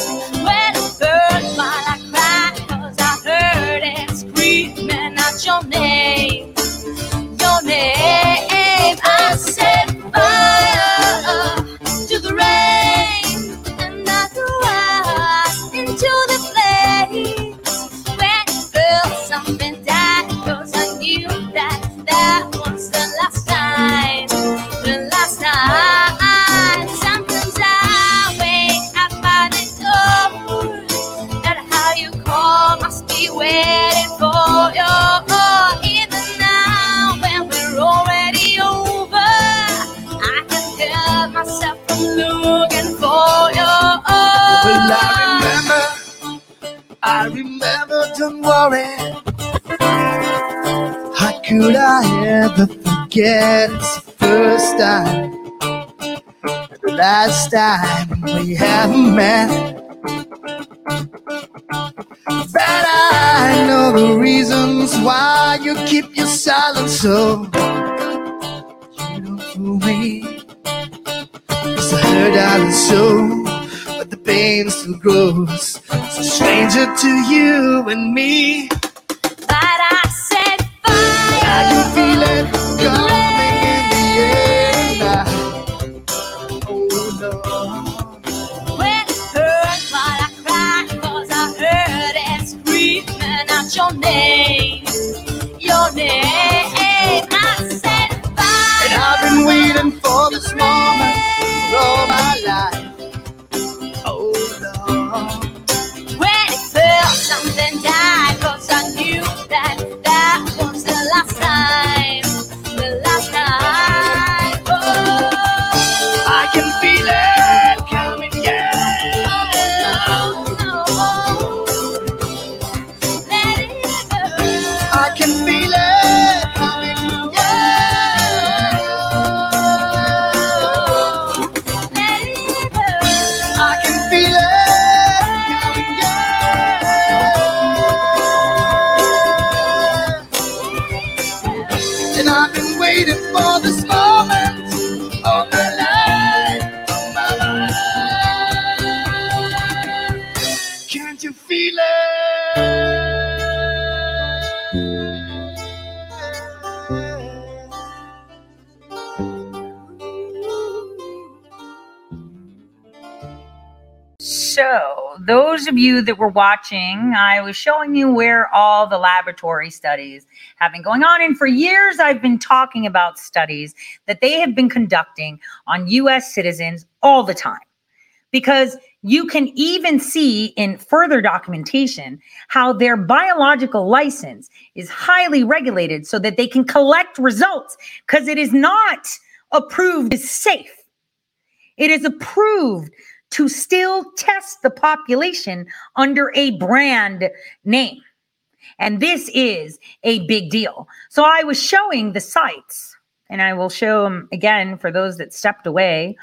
When it burned, while I cried, cause I heard it screaming out your name. I set fire to the rain, and I threw us into the flames. When I felt something died, cause I knew that was the last time. The last time. Sometimes I wake up by the door, and how you call must be waiting for your call. Even now when we're already old, myself from looking for you. Well, I remember, don't worry. How could I ever forget? It's the first time, the last time we haven't met. But I know the reasons why you keep your silence so you don't fool me. Cause I heard I was so, but the pain still grows. It's a stranger to you and me. But I set fire. I can feel it coming in the air. Oh Lord. When it hurt, but I cried, cause I heard it screaming out your name. Your name. I set fire. And I've been waiting for this moment all my life. Oh Lord. When it felt something died, cause I knew that was the last time. The last time. Oh, I can feel it coming, yeah. Oh no. Let it burn. I can feel it coming, yeah. those of you that were watching, I was showing you where all the laboratory studies have been going on. And for years, I've been talking about studies that they have been conducting on U.S. citizens all the time, because you can even see in further documentation how their biological license is highly regulated so that they can collect results, because it is not approved as safe. It is approved to still test the population under a brand name. And this is a big deal. So I was showing the sites, and I will show them again for those that stepped away,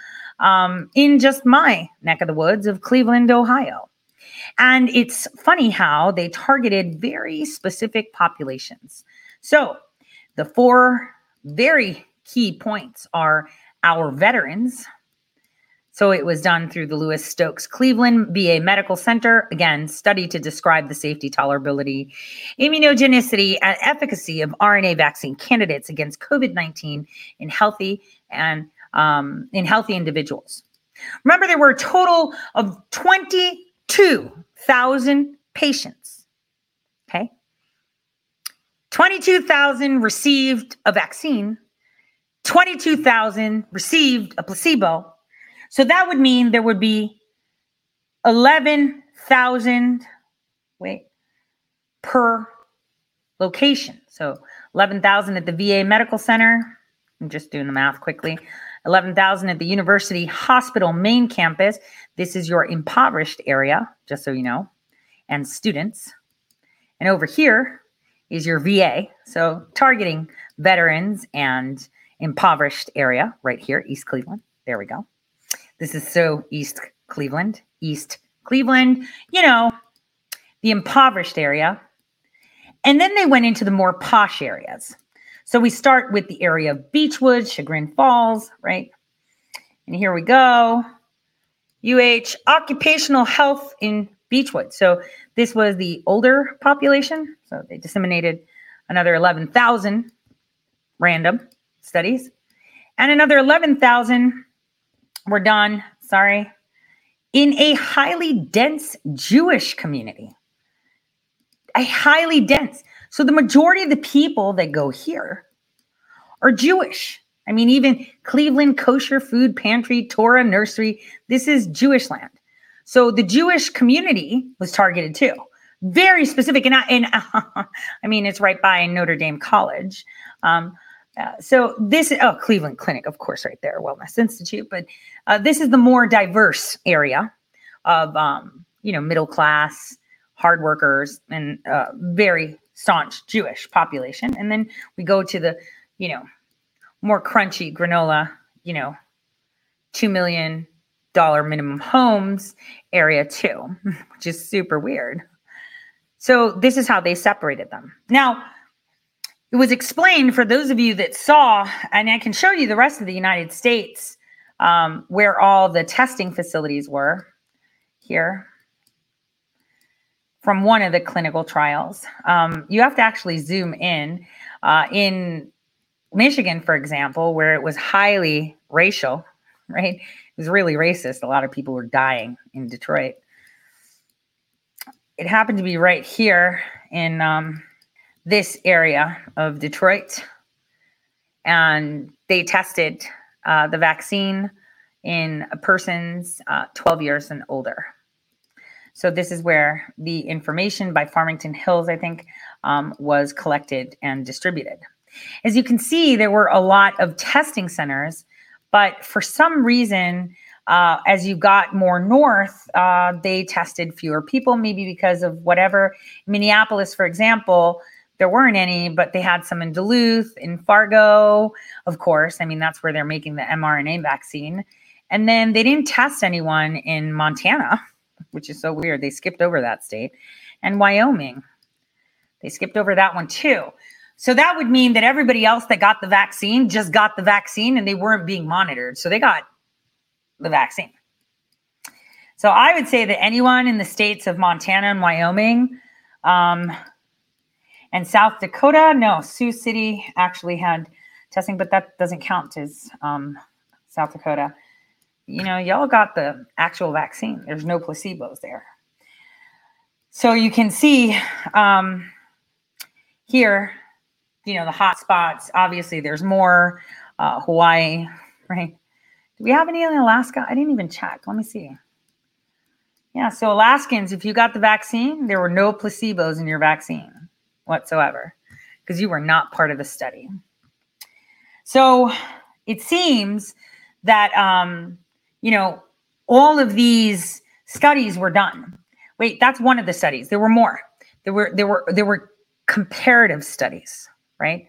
in just my neck of the woods of Cleveland, Ohio. And it's funny how they targeted very specific populations. So the four very key points are our veterans. So it was done through the Lewis Stokes Cleveland VA Medical Center. Again, study to describe the safety, tolerability, immunogenicity, and efficacy of RNA vaccine candidates against COVID-19 in healthy and in healthy individuals. Remember, there were a total of 22,000 patients. Okay, 22,000 received a vaccine, 22,000 received a placebo. So that would mean there would be 11,000, per location. So 11,000 at the VA Medical Center. I'm just doing the math quickly. 11,000 at the University Hospital main campus. This is your impoverished area, just so you know, and students. And over here is your VA. So targeting veterans and impoverished area right here, East Cleveland. There we go. This is so East Cleveland, you know, the impoverished area. And then they went into the more posh areas. So we start with the area of Beachwood, Chagrin Falls, right? And here we go. Occupational health in Beachwood. So this was the older population. So they disseminated another 11,000 random studies, and another 11,000 were done, in a highly dense Jewish community. So the majority of the people that go here are Jewish. I mean, even Cleveland Kosher Food Pantry, Torah Nursery, this is Jewish land. So the Jewish community was targeted too. Very specific. And I mean, it's right by Notre Dame College. So this is Cleveland Clinic, of course, right there, Wellness Institute. But this is the more diverse area of, middle class, hard workers, and very staunch Jewish population. And then we go to the, more crunchy granola, $2 million minimum homes area too, which is super weird. So this is how they separated them. Now, it was explained for those of you that saw, and I can show you the rest of the United States, where all the testing facilities were here from one of the clinical trials. You have to actually zoom in Michigan, for example, where it was highly racial, right? It was really racist. A lot of people were dying in Detroit. It happened to be right here in, this area of Detroit, and they tested the vaccine in persons 12 years and older. So this is where the information by Farmington Hills, I think, was collected and distributed. As you can see, there were a lot of testing centers, but for some reason, as you got more north, they tested fewer people, maybe because of whatever. Minneapolis, for example, there weren't any, but they had some in Duluth, in Fargo, of course. I mean, that's where they're making the mRNA vaccine. And then they didn't test anyone in Montana, which is so weird. They skipped over that state. And Wyoming, they skipped over that one too. So that would mean that everybody else that got the vaccine just got the vaccine and they weren't being monitored. So they got the vaccine. So I would say that anyone in the states of Montana and Wyoming, and South Dakota, no, Sioux City actually had testing, but that doesn't count as South Dakota. Y'all got the actual vaccine. There's no placebos there. So you can see here, you know, the hot spots. Obviously, there's more. Hawaii, right? Do we have any in Alaska? I didn't even check. Let me see. Yeah, so Alaskans, if you got the vaccine, there were no placebos in your vaccine whatsoever because you were not part of the study. So it seems that, you know, all of these studies were done. Wait, that's one of the studies. There were more. There were comparative studies, right?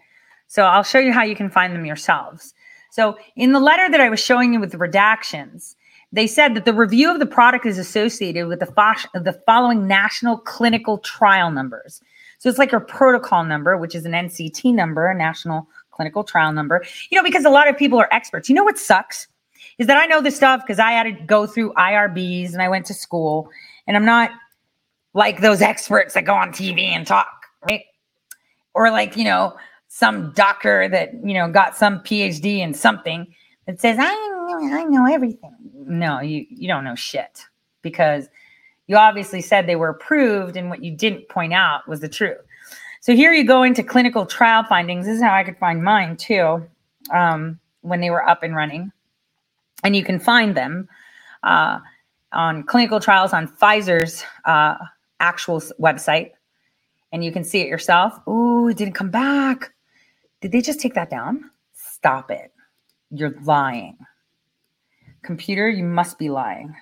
So I'll show you how you can find them yourselves. So in the letter that I was showing you with the redactions, they said that the review of the product is associated with the following national clinical trial numbers. So it's like your protocol number, which is an NCT number, a national clinical trial number. You know, because a lot of people are experts. You know what sucks is that I know this stuff because I had to go through IRBs and I went to school, and I'm not like those experts that go on TV and talk, right? Or like, you know, some doctor that, you know, got some PhD in something that says, I know everything. No, you don't know shit, because you obviously said they were approved, and what you didn't point out was the truth. So here you go into clinical trial findings. This is how I could find mine too, when they were up and running. And you can find them on clinical trials on Pfizer's actual website. And you can see it yourself. Ooh, it didn't come back. Did they just take that down? Stop it. You're lying. Computer, you must be lying.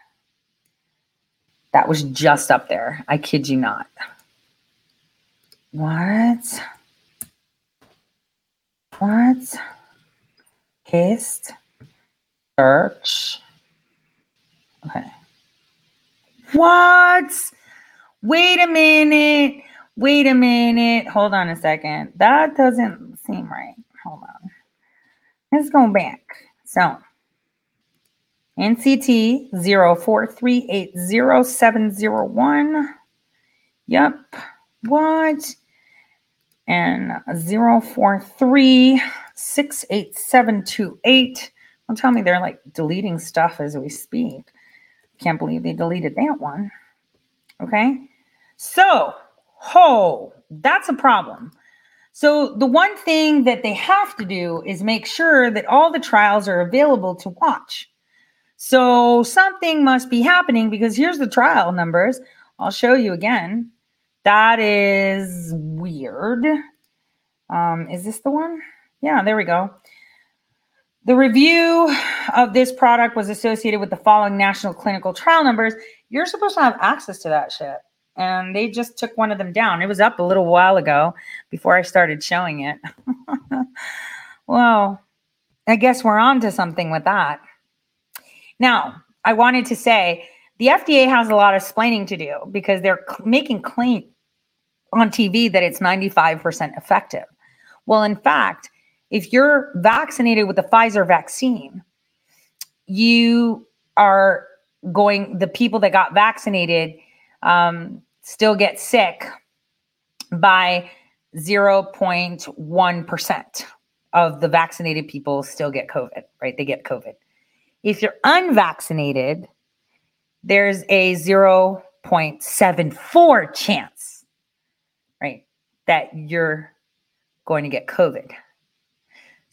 That was just up there. I kid you not. What? Paste. Search. Okay. What? Wait a minute. Hold on a second. That doesn't seem right. Hold on. Let's go back. So, NCT 04380701. Yep. What? And 04368728. Don't tell me they're like deleting stuff as we speak. Can't believe they deleted that one. Okay. So, oh, that's a problem. So the one thing that they have to do is make sure that all the trials are available to watch. So something must be happening, because here's the trial numbers. I'll show you again. That is weird. Is this the one? Yeah, there we go. The review of this product was associated with the following national clinical trial numbers. You're supposed to have access to that shit. And they just took one of them down. It was up a little while ago before I started showing it. Well, I guess we're on to something with that. Now, I wanted to say the FDA has a lot of explaining to do, because they're making claim on TV that it's 95% effective. Well, in fact, if you're vaccinated with the Pfizer vaccine, you are going, the people that got vaccinated still get sick by 0.1% of the vaccinated people still get COVID, right? They get COVID. If you're unvaccinated, there's a 0.74 chance, right, that you're going to get COVID.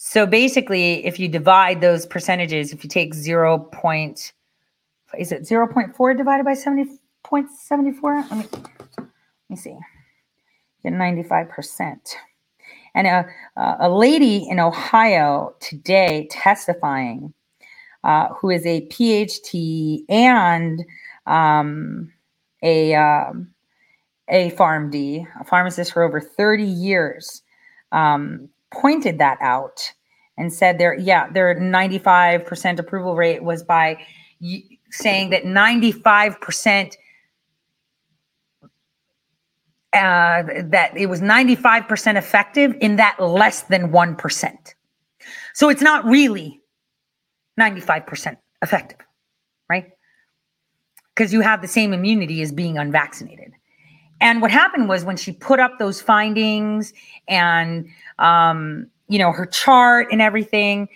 So basically, if you divide those percentages, if you take 0.4 divided by 74? 0.74. Let me see. Get 95%. And a lady in Ohio today testifying, who is a PhD and a PharmD, a pharmacist for over 30 years, pointed that out and said their 95% approval rate was by saying that 95%. That it was 95% effective in that less than 1%. So it's not really 95% effective, right? Because you have the same immunity as being unvaccinated. And what happened was, when she put up those findings and, you know, her chart and everything,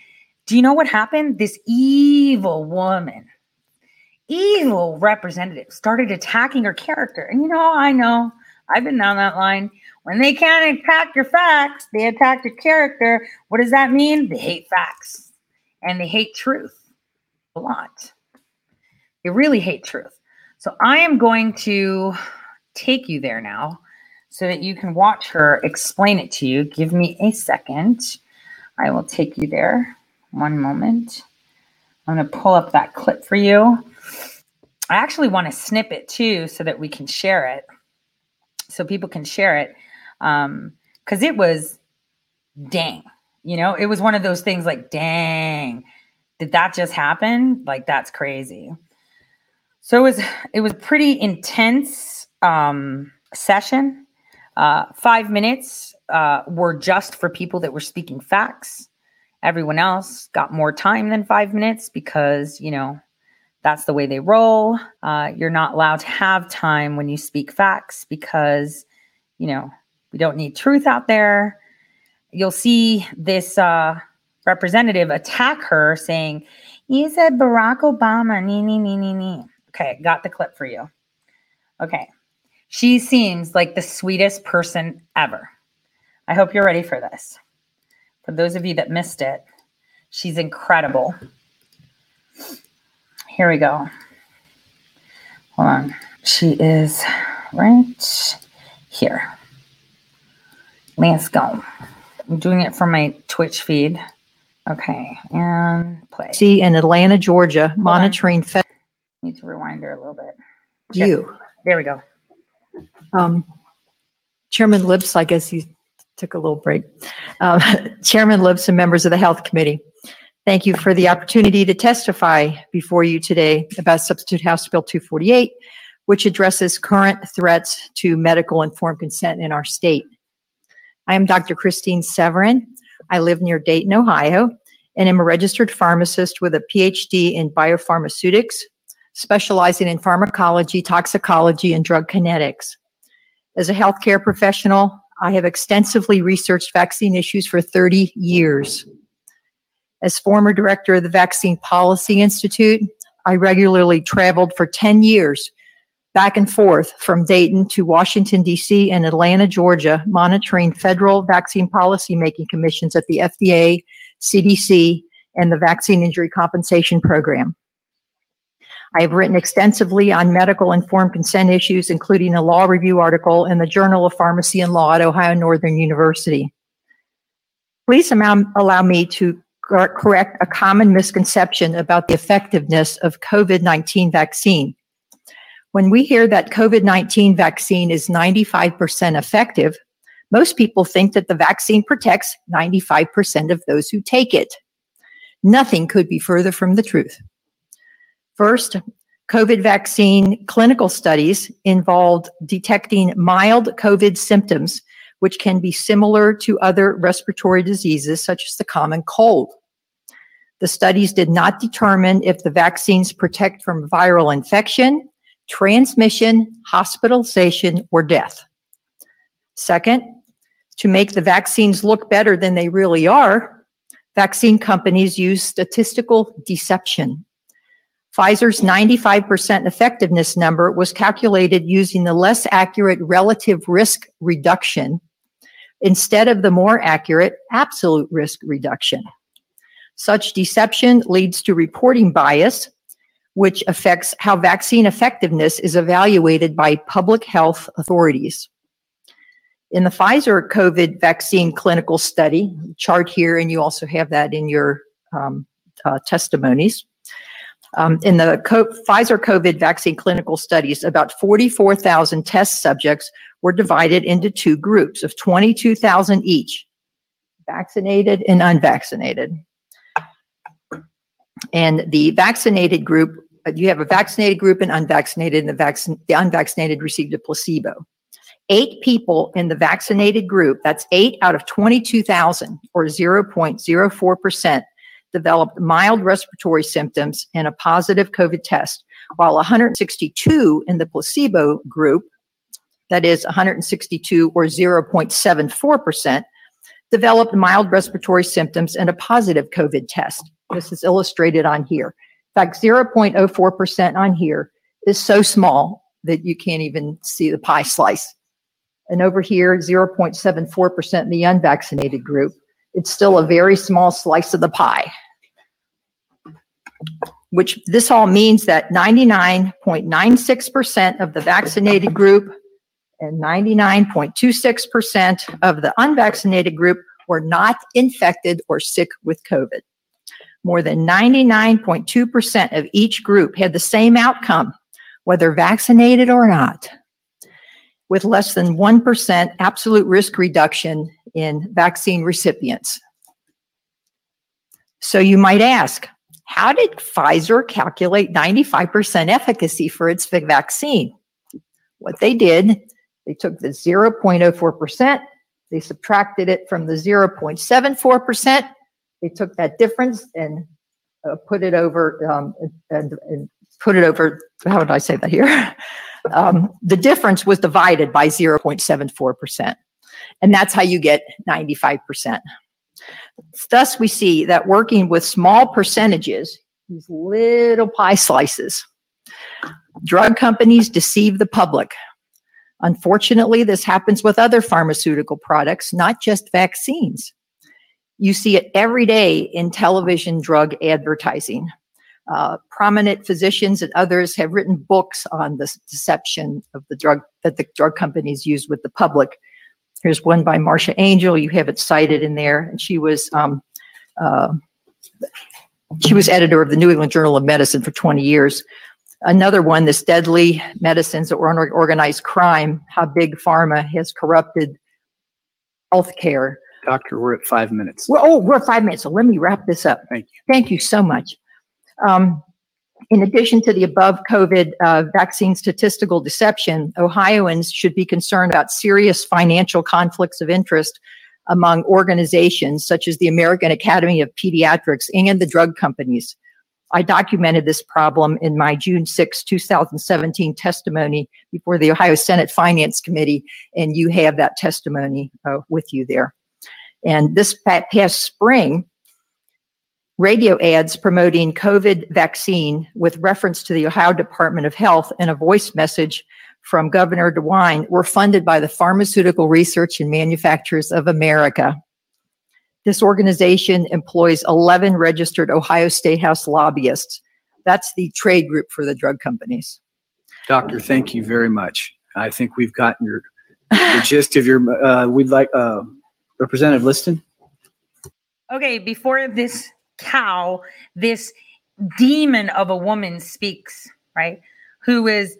do you know what happened? This evil woman evil representative started attacking her character. And, you know, I've been down that line. When they can't attack your facts, they attack your character. What does that mean? They hate facts and they hate truth a lot. They really hate truth. So I am going to take you there now so that you can watch her explain it to you. Give me a second. I will take you there. One moment. I'm going to pull up that clip for you. I actually want to snip it too so that we can share it. So people can share it. Because it was dang. You know, it was one of those things like, dang, did that just happen? Like, that's crazy. So it was a pretty intense session. 5 minutes were just for people that were speaking facts. Everyone else got more time than 5 minutes because, you know, that's the way they roll. You're not allowed to have time when you speak facts because, you know, we don't need truth out there. You'll see this representative attack her saying, "You said Barack Obama, nee, nee, nee, nee, nee." Okay, got the clip for you. Okay. She seems like the sweetest person ever. I hope you're ready for this. For those of you that missed it, she's incredible. Here we go. Hold on. She is right here. Let's go. I'm doing it from my Twitch feed. Okay, and play. See, in Atlanta, Georgia, hold monitoring. On. Need to rewind her a little bit. Okay. You. There we go. Chairman Lips, I guess you took a little break. Chairman Lips and members of the Health Committee, thank you for the opportunity to testify before you today about Substitute House Bill 248, which addresses current threats to medical informed consent in our state. I am Dr. Christine Severin. I live near Dayton, Ohio, and am a registered pharmacist with a PhD in biopharmaceutics, specializing in pharmacology, toxicology, and drug kinetics. As a healthcare professional, I have extensively researched vaccine issues for 30 years. As former director of the Vaccine Policy Institute, I regularly traveled for 10 years back and forth from Dayton to Washington, D.C. and Atlanta, Georgia, monitoring federal vaccine policymaking commissions at the FDA, CDC, and the Vaccine Injury Compensation Program. I have written extensively on medical informed consent issues, including a law review article in the Journal of Pharmacy and Law at Ohio Northern University. Please allow me to correct a common misconception about the effectiveness of COVID-19 vaccine. When we hear that COVID-19 vaccine is 95% effective, most people think that the vaccine protects 95% of those who take it. Nothing could be further from the truth. First, COVID vaccine clinical studies involved detecting mild COVID symptoms, which can be similar to other respiratory diseases such as the common cold. The studies did not determine if the vaccines protect from viral infection, transmission, hospitalization, or death. Second, to make the vaccines look better than they really are, vaccine companies use statistical deception. Pfizer's 95% effectiveness number was calculated using the less accurate relative risk reduction instead of the more accurate absolute risk reduction. Such deception leads to reporting bias, which affects how vaccine effectiveness is evaluated by public health authorities. In the Pfizer COVID vaccine clinical study, chart here, and you also have that in your testimonies, in the Pfizer COVID vaccine clinical studies, about 44,000 test subjects were divided into two groups of 22,000 each, vaccinated and unvaccinated. And the vaccinated group, you have a vaccinated group and unvaccinated, and the unvaccinated received a placebo. 8 people in the vaccinated group, that's 8 out of 22,000 or 0.04%, developed mild respiratory symptoms and a positive COVID test, while 162 in the placebo group, that is 162 or 0.74%, developed mild respiratory symptoms and a positive COVID test. This is illustrated on here. In fact, 0.04% on here is so small that you can't even see the pie slice. And over here, 0.74% in the unvaccinated group. It's still a very small slice of the pie, which this all means that 99.96% of the vaccinated group and 99.26% of the unvaccinated group were not infected or sick with COVID. More than 99.2% of each group had the same outcome, whether vaccinated or not, with less than 1% absolute risk reduction in vaccine recipients. So you might ask, how did Pfizer calculate 95% efficacy for its vaccine? What they did, they took the 0.04%, they subtracted it from the 0.74%, they took that difference and put it over, how would I say that here? The difference was divided by 0.74%. And that's how you get 95%. Thus, we see that working with small percentages, these little pie slices, drug companies deceive the public. Unfortunately, this happens with other pharmaceutical products, not just vaccines. You see it every day in television drug advertising. Prominent physicians and others have written books on the deception of the drug that the drug companies use with the public. Here's one by Marcia Angel. You have it cited in there, and she was editor of the New England Journal of Medicine for 20 years. Another one, this Deadly Medicines that Were Organized Crime: How Big Pharma Has Corrupted Healthcare. Doctor, we're at 5 minutes. We're at 5 minutes, so let me wrap this up. Thank you. Thank you so much. In addition to the above COVID vaccine statistical deception, Ohioans should be concerned about serious financial conflicts of interest among organizations such as the American Academy of Pediatrics and the drug companies. I documented this problem in my June 6, 2017 testimony before the Ohio Senate Finance Committee, and you have that testimony with you there. And this past spring, radio ads promoting COVID vaccine with reference to the Ohio Department of Health and a voice message from Governor DeWine were funded by the Pharmaceutical Research and Manufacturers of America. This organization employs 11 registered Ohio Statehouse lobbyists. That's the trade group for the drug companies. Doctor, thank you very much. I think we've gotten the gist of your, we'd like, Representative Liston. Okay, before this cow, this demon of a woman speaks, right? Who is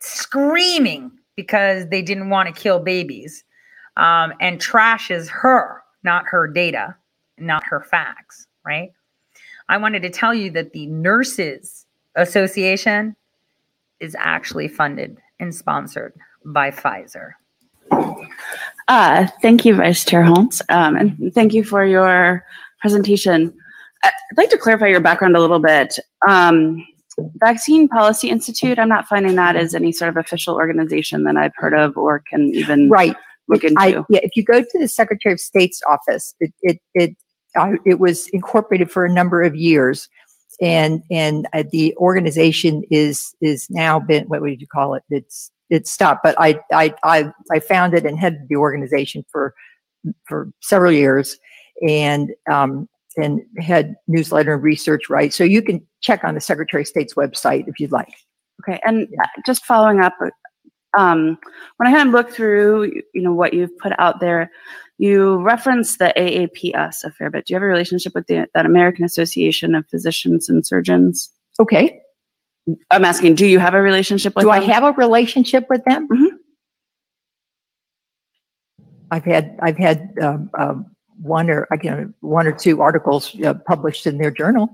screaming because they didn't want to kill babies, and trashes her, not her data, not her facts, right? I wanted to tell you that the Nurses Association is actually funded and sponsored by Pfizer. Thank you, Vice Chair Holmes, and thank you for your presentation. I'd like to clarify your background a little bit. Vaccine Policy Institute, I'm not finding that as any sort of official organization that I've heard of or can even look into. If you go to the Secretary of State's office, it was incorporated for a number of years, and the organization is now been, what would you call it? It stopped, but I founded and headed the organization for several years, and had newsletter and research, right? So you can check on the Secretary of State's website if you'd like. Okay, and just following up, when I kind of look through, what you've put out there, you reference the AAPS a fair bit. Do you have a relationship with that American Association of Physicians and Surgeons? Okay. I'm asking, do you have a relationship with them? Do I have a relationship with them? Mm-hmm. I've had one or two articles published in their journal.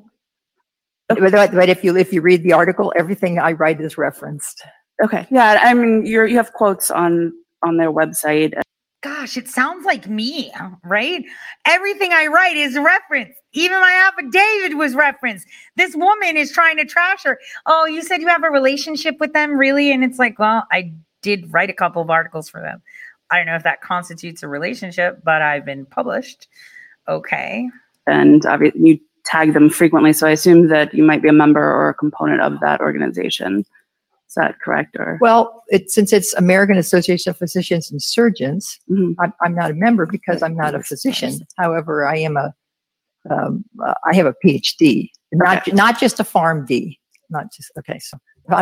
Okay. But if you read the article, everything I write is referenced. Okay. Yeah, I mean, you have quotes on their website. Gosh, it sounds like me, right? Everything I write is referenced. Even my affidavit was referenced. This woman is trying to trash her. Oh, you said you have a relationship with them, really? And it's like, well, I did write a couple of articles for them. I don't know if that constitutes a relationship, but I've been published. Okay. And you tag them frequently. So I assume that you might be a member or a component of that organization. Is that correct? Or well, since it's American Association of Physicians and Surgeons, mm-hmm. I'm not a member because I'm not a physician. However, I am I have a PhD, not just a PharmD. So I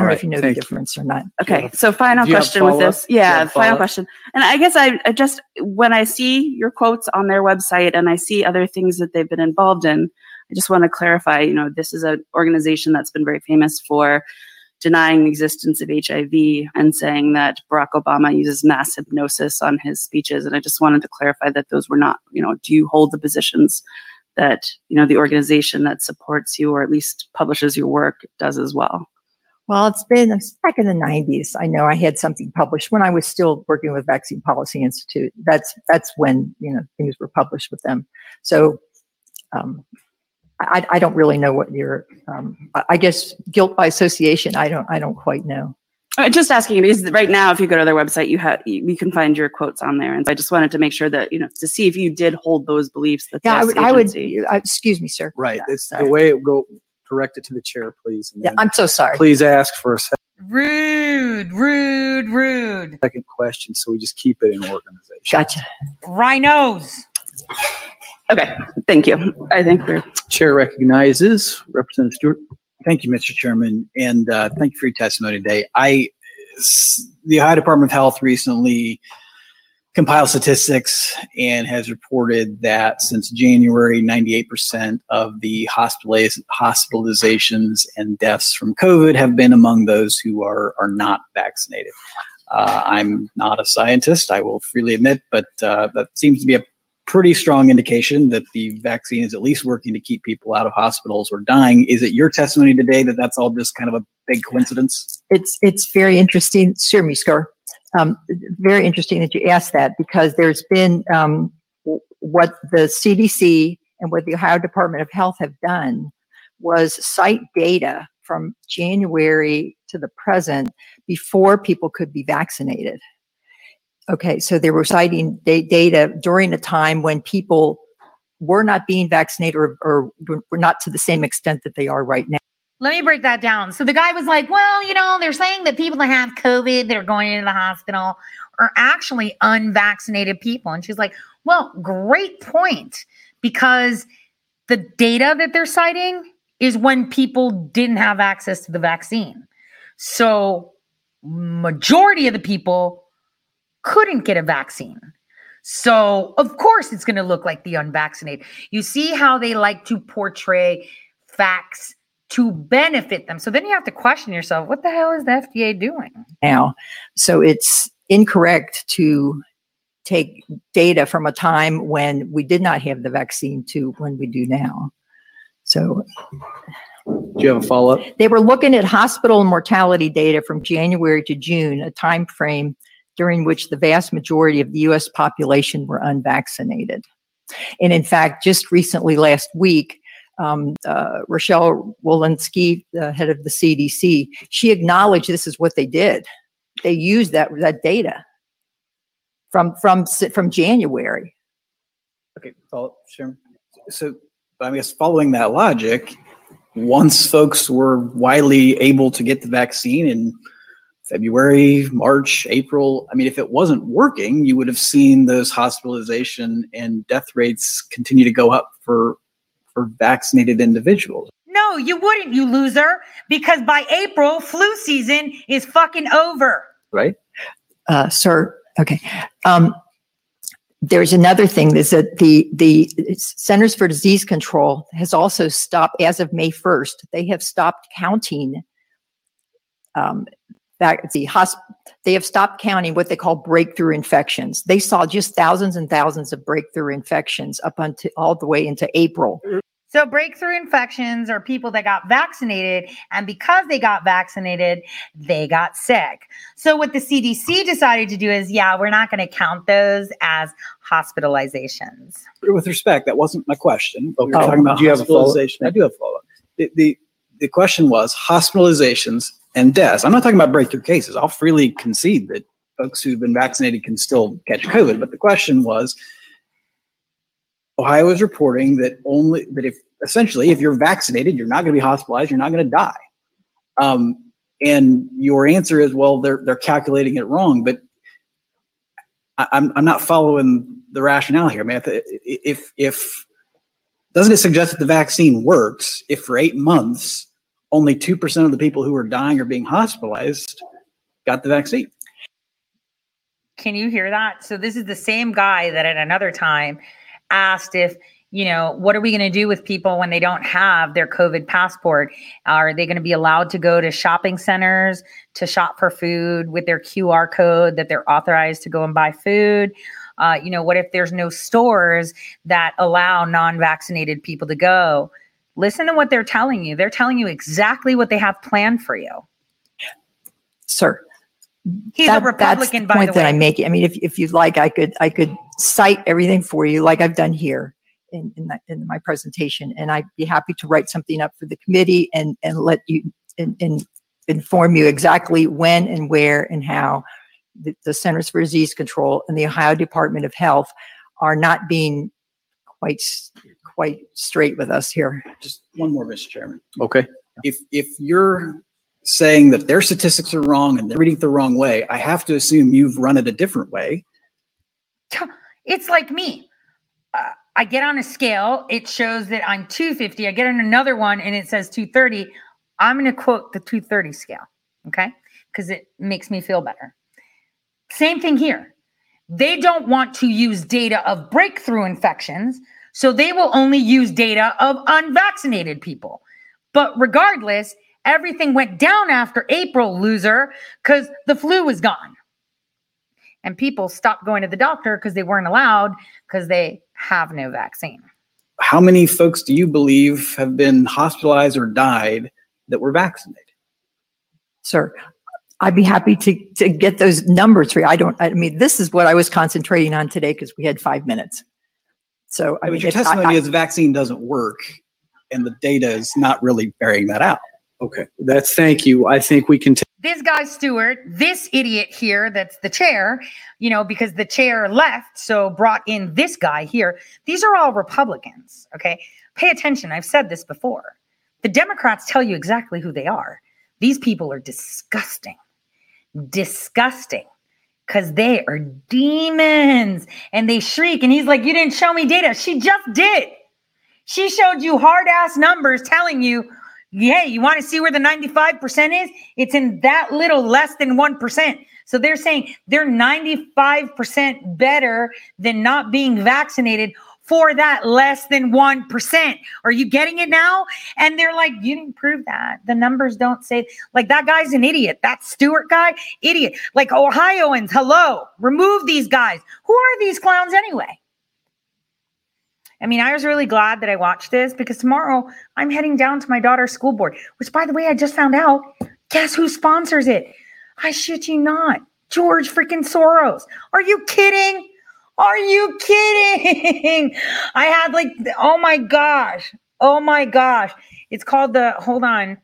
don't know if you know the difference or not. Okay. Yeah. So final question with this. Yeah. Final question. And I guess I just, when I see your quotes on their website and I see other things that they've been involved in, I just want to clarify, this is an organization that's been very famous for denying the existence of HIV and saying that Barack Obama uses mass hypnosis on his speeches. And I just wanted to clarify that those were not, do you hold the positions that, the organization that supports you or at least publishes your work does as well? Well, it's back in the 90s. I know I had something published when I was still working with Vaccine Policy Institute. That's when, things were published with them. So, I don't really know what your, I guess, guilt by association. I don't quite know. I'm just asking because right now, if you go to their website, you can find your quotes on there. And so I just wanted to make sure that, to see if you did hold those beliefs. That I would, excuse me, sir. Right. Yeah, it's the way it go. Direct it to the chair, please. Yeah, I'm so sorry. Please ask for a second. Rude. Second question. So we just keep it in organization. Gotcha. Rhinos. Okay, thank you. I think we're... Chair recognizes Representative Stewart. Thank you, Mr. Chairman, and thank you for your testimony today. The Ohio Department of Health recently compiled statistics and has reported that since January, 98% of the hospitalizations and deaths from COVID have been among those who are not vaccinated. I'm not a scientist, I will freely admit, but that seems to be a pretty strong indication that the vaccine is at least working to keep people out of hospitals or dying. Is it your testimony today that that's all just kind of a big coincidence? It's very interesting, Sir Miskar. Very interesting that you asked that because there's been what the CDC and what the Ohio Department of Health have done was cite data from January to the present before people could be vaccinated. Okay, so they were citing data during a time when people were not being vaccinated or were not to the same extent that they are right now. Let me break that down. So the guy was like, well, they're saying that people that have COVID, that are going into the hospital are actually unvaccinated people. And she's like, well, great point, because the data that they're citing is when people didn't have access to the vaccine. So majority of the people couldn't get a vaccine. So, of course, it's going to look like the unvaccinated. You see how they like to portray facts to benefit them. So then you have to question yourself, what the hell is the FDA doing now? So it's incorrect to take data from a time when we did not have the vaccine to when we do now. So... Do you have a follow-up? They were looking at hospital mortality data from January to June, a time frame during which the vast majority of the U.S. population were unvaccinated. And in fact, just recently last week, Rochelle Walensky, the head of the CDC, she acknowledged this is what they did. They used that data from January. Okay, sure. So I guess following that logic, once folks were widely able to get the vaccine in February, March, April, if it wasn't working, you would have seen those hospitalization and death rates continue to go up for vaccinated individuals. No, you wouldn't, you loser, because by April, flu season is fucking over. Right? Sir, okay. There's another thing is that the Centers for Disease Control has also stopped, as of May 1st, they have stopped counting they have stopped counting what they call breakthrough infections. They saw just thousands and thousands of breakthrough infections up until all the way into April. So breakthrough infections are people that got vaccinated, and because they got vaccinated, they got sick. So what the CDC decided to do is, we're not going to count those as hospitalizations. With respect, that wasn't my question. But we were talking about hospitalization. I do have a follow-up. The question was hospitalizations and deaths. I'm not talking about breakthrough cases. I'll freely concede that folks who've been vaccinated can still catch COVID. But the question was, Ohio is reporting that if essentially, if you're vaccinated, you're not going to be hospitalized, you're not going to die. And your answer is, well, they're calculating it wrong, but I'm not following the rationale here. I mean, if doesn't it suggest that the vaccine works if for 8 months only 2% of the people who are dying or being hospitalized got the vaccine? Can you hear that? So this is the same guy that at another time asked if, you know, what are we going to do with people when they don't have their COVID passport? Are they going to be allowed to go to shopping centers to shop for food with their QR code that they're authorized to go and buy food? You know, what if there's no stores that allow non-vaccinated people to go? Listen to what they're telling you. They're telling you exactly what they have planned for you. Sir, he's a Republican, by the way. That's the point that I'm making. I mean, if you'd like, I could cite everything for you like I've done here in my presentation, and I'd be happy to write something up for the committee and let you and inform you exactly when and where and how the Centers for Disease Control and the Ohio Department of Health are not being quite straight with us here. Just one more, Mr. Chairman. Okay. If you're saying that their statistics are wrong and they're reading it the wrong way, I have to assume you've run it a different way. It's like me. I get on a scale. It shows that I'm 250. I get on another one and it says 230. I'm going to quote the 230 scale, okay? Because it makes me feel better. Same thing here. They don't want to use data of breakthrough infections, so they will only use data of unvaccinated people. But regardless, everything went down after April, loser, because the flu was gone. And people stopped going to the doctor because they weren't allowed because they have no vaccine. How many folks do you believe have been hospitalized or died that were vaccinated? Sir, I'd be happy to get those numbers for you. I mean, this is what I was concentrating on today because we had 5 minutes. So I mean, your testimony is the vaccine doesn't work and the data is not really bearing that out. Okay, thank you. I think we can. This guy, Stewart, this idiot here, that's the chair, you know, because the chair left, so brought in this guy here. These are all Republicans, okay? Pay attention. I've said this before. The Democrats tell you exactly who they are. These people are disgusting. Disgusting. Because they are demons. And they shriek. And he's like, you didn't show me data. She just did. She showed you hard-ass numbers telling you, yeah, you want to see where the 95% is? It's in that little less than 1%. So they're saying they're 95% better than not being vaccinated for that less than 1%. Are you getting it now? And they're like, you didn't prove that. The numbers don't say, like, that guy's an idiot. That Stewart guy, idiot. Like, Ohioans, hello, remove these guys. Who are these clowns anyway? I mean, I was really glad that I watched this because tomorrow I'm heading down to my daughter's school board, which, by the way, I just found out, guess who sponsors it? I shit you not. George freaking Soros. Are you kidding? Are you kidding? I had like, oh my gosh. Oh my gosh. It's called the, hold on.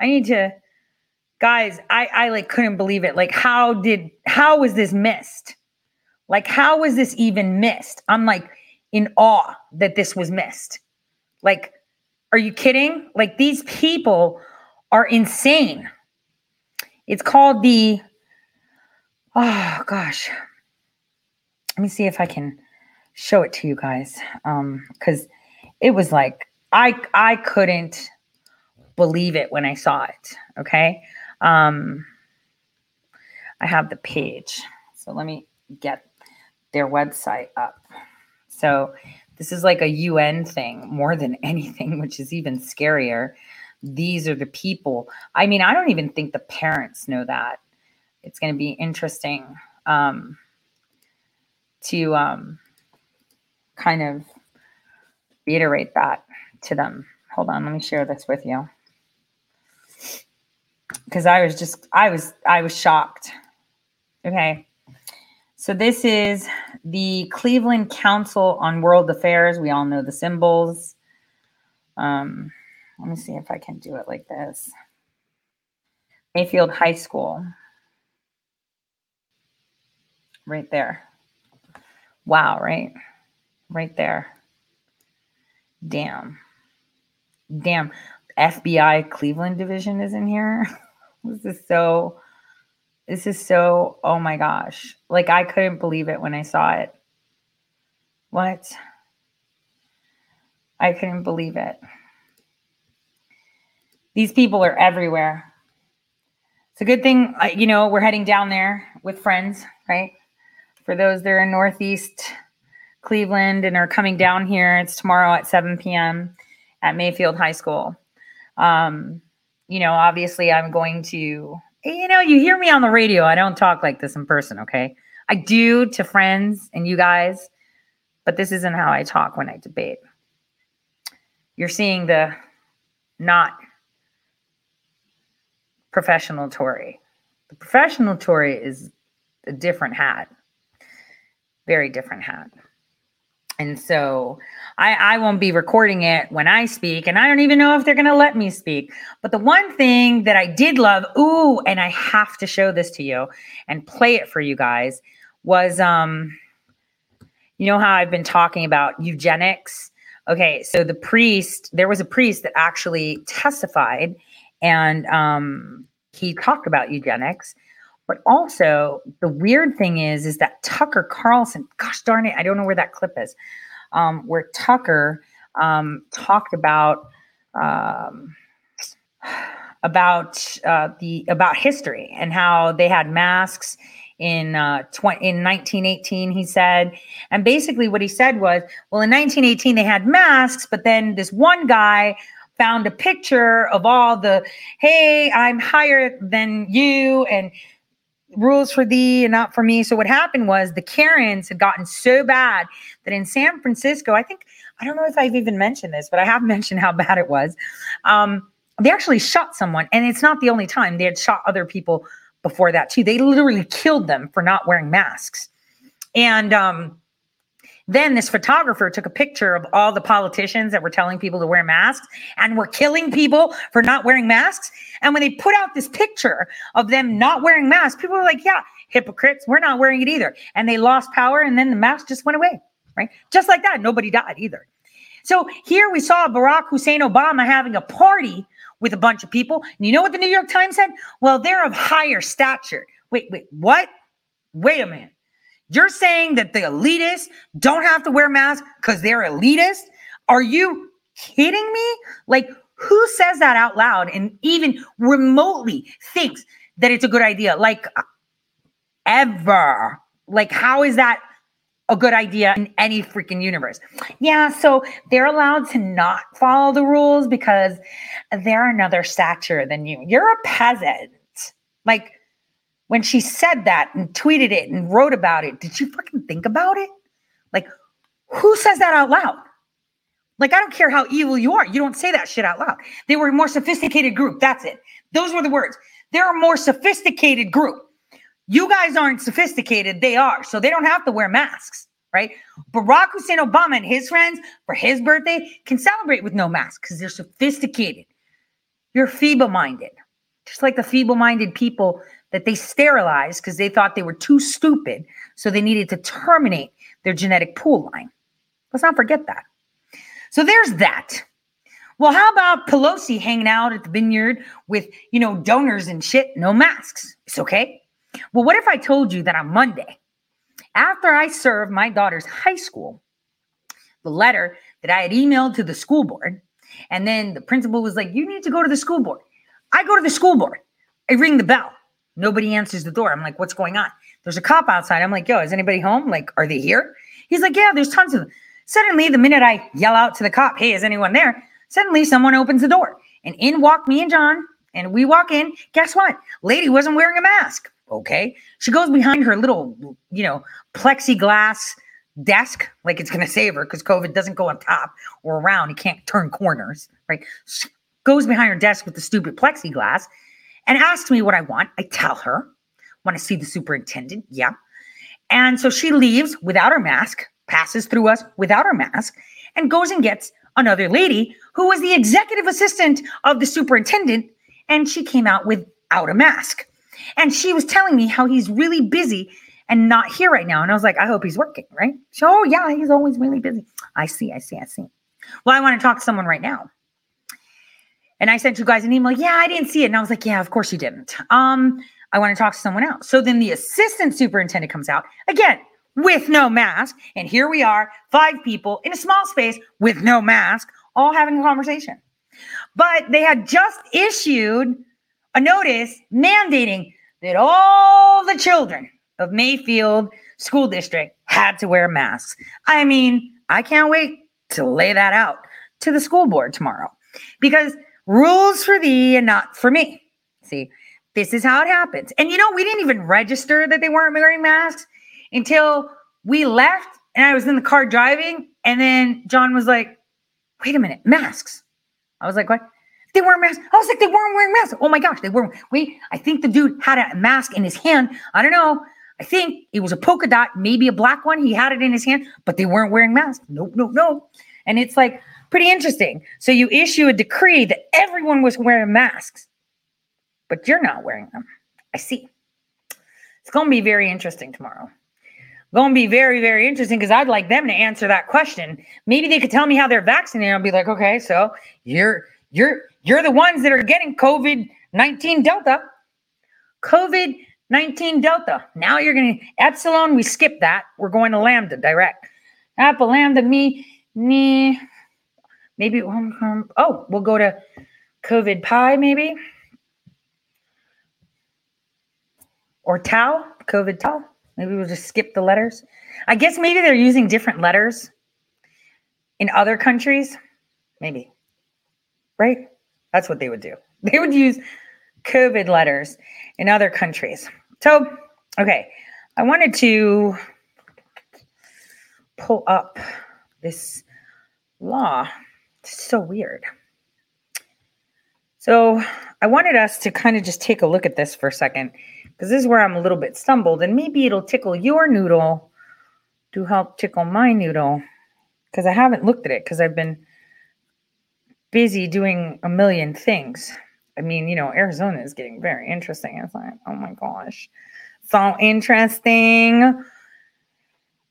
I need to, guys, I like couldn't believe it. Like, how was this missed? Like, how was this even missed? I'm like, in awe that this was missed. Like, are you kidding? Like, these people are insane. It's called the, oh gosh. Let me see if I can show it to you guys. Cause it was like, I couldn't believe it when I saw it. Okay. I have the page. So let me get their website up. So this is like a UN thing more than anything, which is even scarier. These are the people. I mean, I don't even think the parents know that. It's going to be interesting to kind of reiterate that to them. Hold on, let me share this with you. Because I was shocked. Okay. So this is the Cleveland Council on World Affairs. We all know the symbols. Let me see if I can do it like this. Mayfield High School. Right there. Wow, right? Right there. Damn. FBI Cleveland division is in here. This is so, oh my gosh. Like, I couldn't believe it when I saw it. What? I couldn't believe it. These people are everywhere. It's a good thing, you know, we're heading down there with friends, right? For those that are in Northeast Cleveland and are coming down here, it's tomorrow at 7 p.m. at Mayfield High School. You know, obviously I'm going to, you know, you hear me on the radio. I don't talk like this in person, okay? I do to friends and you guys, but this isn't how I talk when I debate. You're seeing the not professional Tory. The professional Tory is a different hat, very different hat. And so I won't be recording it when I speak, and I don't even know if they're going to let me speak. But the one thing that I did love, and I have to show this to you and play it for you guys, was, you know how I've been talking about eugenics? Okay, so there was a priest that actually testified, and he talked about eugenics. But also, the weird thing is that Tucker Carlson, gosh darn it, I don't know where that clip is, where Tucker talked about history and how they had masks in 1918, he said. And basically what he said was, well, in 1918 they had masks, but then this one guy found a picture of all the, hey, I'm higher than you, and rules for thee and not for me. So what happened was the Karens had gotten so bad that in San Francisco, I think, I don't know if I've even mentioned this, but I have mentioned how bad it was. They actually shot someone, and it's not the only time. They had shot other people before that too. They literally killed them for not wearing masks. And then this photographer took a picture of all the politicians that were telling people to wear masks and were killing people for not wearing masks. And when they put out this picture of them not wearing masks, people were like, yeah, hypocrites, we're not wearing it either. And they lost power, and then the mask just went away, right? Just like that, nobody died either. So here we saw Barack Hussein Obama having a party with a bunch of people. And you know what the New York Times said? Well, they're of higher stature. Wait, what? Wait a minute. You're saying that the elitists don't have to wear masks because they're elitist? Are you kidding me? Like, who says that out loud and even remotely thinks that it's a good idea? Like, ever. Like, how is that a good idea in any freaking universe? Yeah, so they're allowed to not follow the rules because they're another stature than you. You're a peasant. Like, when she said that and tweeted it and wrote about it, did you fucking think about it? Like, who says that out loud? Like, I don't care how evil you are. You don't say that shit out loud. They were a more sophisticated group. That's it. Those were the words. They're a more sophisticated group. You guys aren't sophisticated. They are. So they don't have to wear masks, right? Barack Hussein Obama and his friends for his birthday can celebrate with no masks because they're sophisticated. You're feeble-minded. Just like the feeble-minded people that they sterilized because they thought they were too stupid, so they needed to terminate their genetic pool line. Let's not forget that. So there's that. Well, how about Pelosi hanging out at the vineyard with, you know, donors and shit, no masks? It's okay. Well, what if I told you that on Monday, after I served my daughter's high school, the letter that I had emailed to the school board, and then the principal was like, you need to go to the school board. I go to the school board. I ring the bell. Nobody answers the door. I'm like, what's going on? There's a cop outside. I'm like, yo, is anybody home? Like, are they here? He's like, yeah, there's tons of them. Suddenly, the minute I yell out to the cop, hey, is anyone there? Suddenly, someone opens the door. And in walk me and John. And we walk in. Guess what? Lady wasn't wearing a mask. Okay. She goes behind her little, you know, plexiglass desk. Like, it's going to save her because COVID doesn't go on top or around. It can't turn corners, right? She goes behind her desk with the stupid plexiglass and asks me what I want. I tell her, want to see the superintendent? Yeah. And so she leaves without her mask, passes through us without her mask, and goes and gets another lady who was the executive assistant of the superintendent. And she came out without a mask. And she was telling me how he's really busy and not here right now. And I was like, I hope he's working, right? So, oh, yeah, he's always really busy. I see. Well, I want to talk to someone right now. And I sent you guys an email. Yeah, I didn't see it. And I was like, yeah, of course you didn't. I want to talk to someone else. So then the assistant superintendent comes out again with no mask. And here we are, 5 people in a small space with no mask, all having a conversation. But they had just issued a notice mandating that all the children of Mayfield School District had to wear masks. I mean, I can't wait to lay that out to the school board tomorrow, because rules for thee and not for me. See, this is how it happens. And you know, we didn't even register that they weren't wearing masks until we left and I was in the car driving. And then John was like, wait a minute, masks. I was like, what? They weren't masks. I was like, they weren't wearing masks. Oh my gosh, they weren't. Wait, I think the dude had a mask in his hand. I don't know. I think it was a polka dot, maybe a black one. He had it in his hand, but they weren't wearing masks. No. And it's like pretty interesting. So you issue a decree that everyone was wearing masks, but you're not wearing them. I see. It's going to be very interesting tomorrow. Going to be very, very interesting, because I'd like them to answer that question. Maybe they could tell me how they're vaccinated. I'll be like, okay, so you're the ones that are getting COVID-19 Delta. COVID-19 Delta. Now you're going to Epsilon. We skip that. We're going to Lambda direct. Alpha, Lambda, me. Maybe, oh, we'll go to COVID Pi, maybe. Or Tau, COVID Tau. Maybe we'll just skip the letters. I guess maybe they're using different letters in other countries. Maybe, right? That's what they would do. They would use COVID letters in other countries. So, okay, I wanted to pull up this law. So weird. So I wanted us to kind of just take a look at this for a second, because this is where I'm a little bit stumbled, and maybe it'll tickle your noodle to help tickle my noodle, because I haven't looked at it because I've been busy doing a million things. I mean, you know, Arizona is getting very interesting. It's like, oh my gosh, so interesting.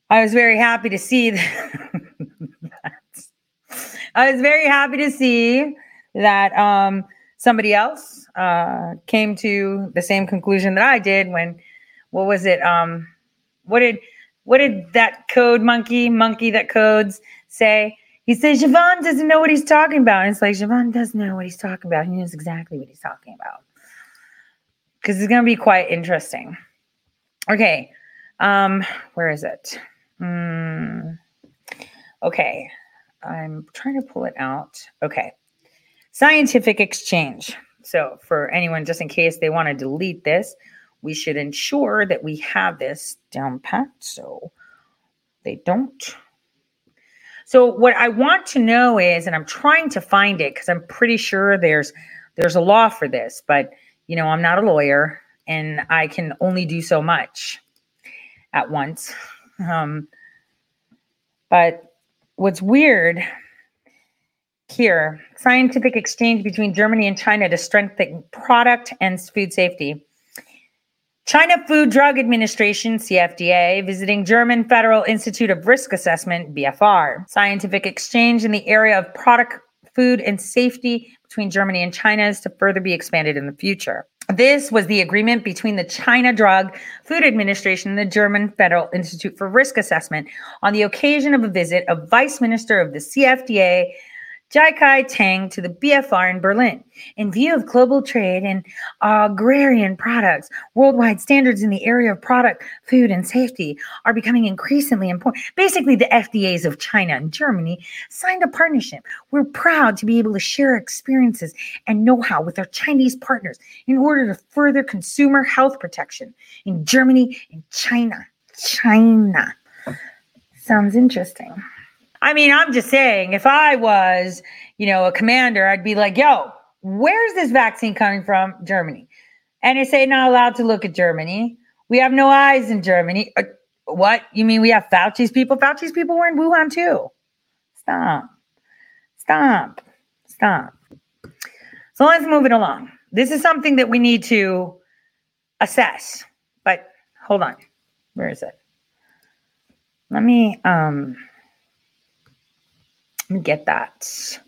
I was very happy to see that somebody else came to the same conclusion that I did when, what was it? What did that code monkey that codes say? He says, Siobhan doesn't know what he's talking about. And it's like, Siobhan does know what he's talking about. He knows exactly what he's talking about. Because it's going to be quite interesting. Okay. Where is it? Okay. I'm trying to pull it out. Okay. Scientific exchange. So for anyone, just in case they want to delete this, we should ensure that we have this down pat so they don't. So what I want to know is, and I'm trying to find it because I'm pretty sure there's a law for this, but you know, I'm not a lawyer and I can only do so much at once. But what's weird here, scientific exchange between Germany and China to strengthen product and food safety. China Food Drug Administration, CFDA, visiting German Federal Institute of Risk Assessment, BFR. Scientific exchange in the area of product, food, and safety between Germany and China is to further be expanded in the future. This was the agreement between the China Drug Food Administration and the German Federal Institute for Risk Assessment on the occasion of a visit of Vice Minister of the CFDA, Jai Kai-Tang, to the BFR in Berlin. In view of global trade and agrarian products, worldwide standards in the area of product, food, and safety are becoming increasingly important. Basically, the FDAs of China and Germany signed a partnership. We're proud to be able to share experiences and know-how with our Chinese partners in order to further consumer health protection in Germany and China. China. Sounds interesting. I mean, I'm just saying, if I was, you know, a commander, I'd be like, yo, where's this vaccine coming from? Germany. NSA not allowed to look at Germany. We have no eyes in Germany. What? You mean we have Fauci's people? Fauci's people were in Wuhan too. Stop. So let's move it along. This is something that we need to assess, but hold on. Where is it? Let me, Let me get that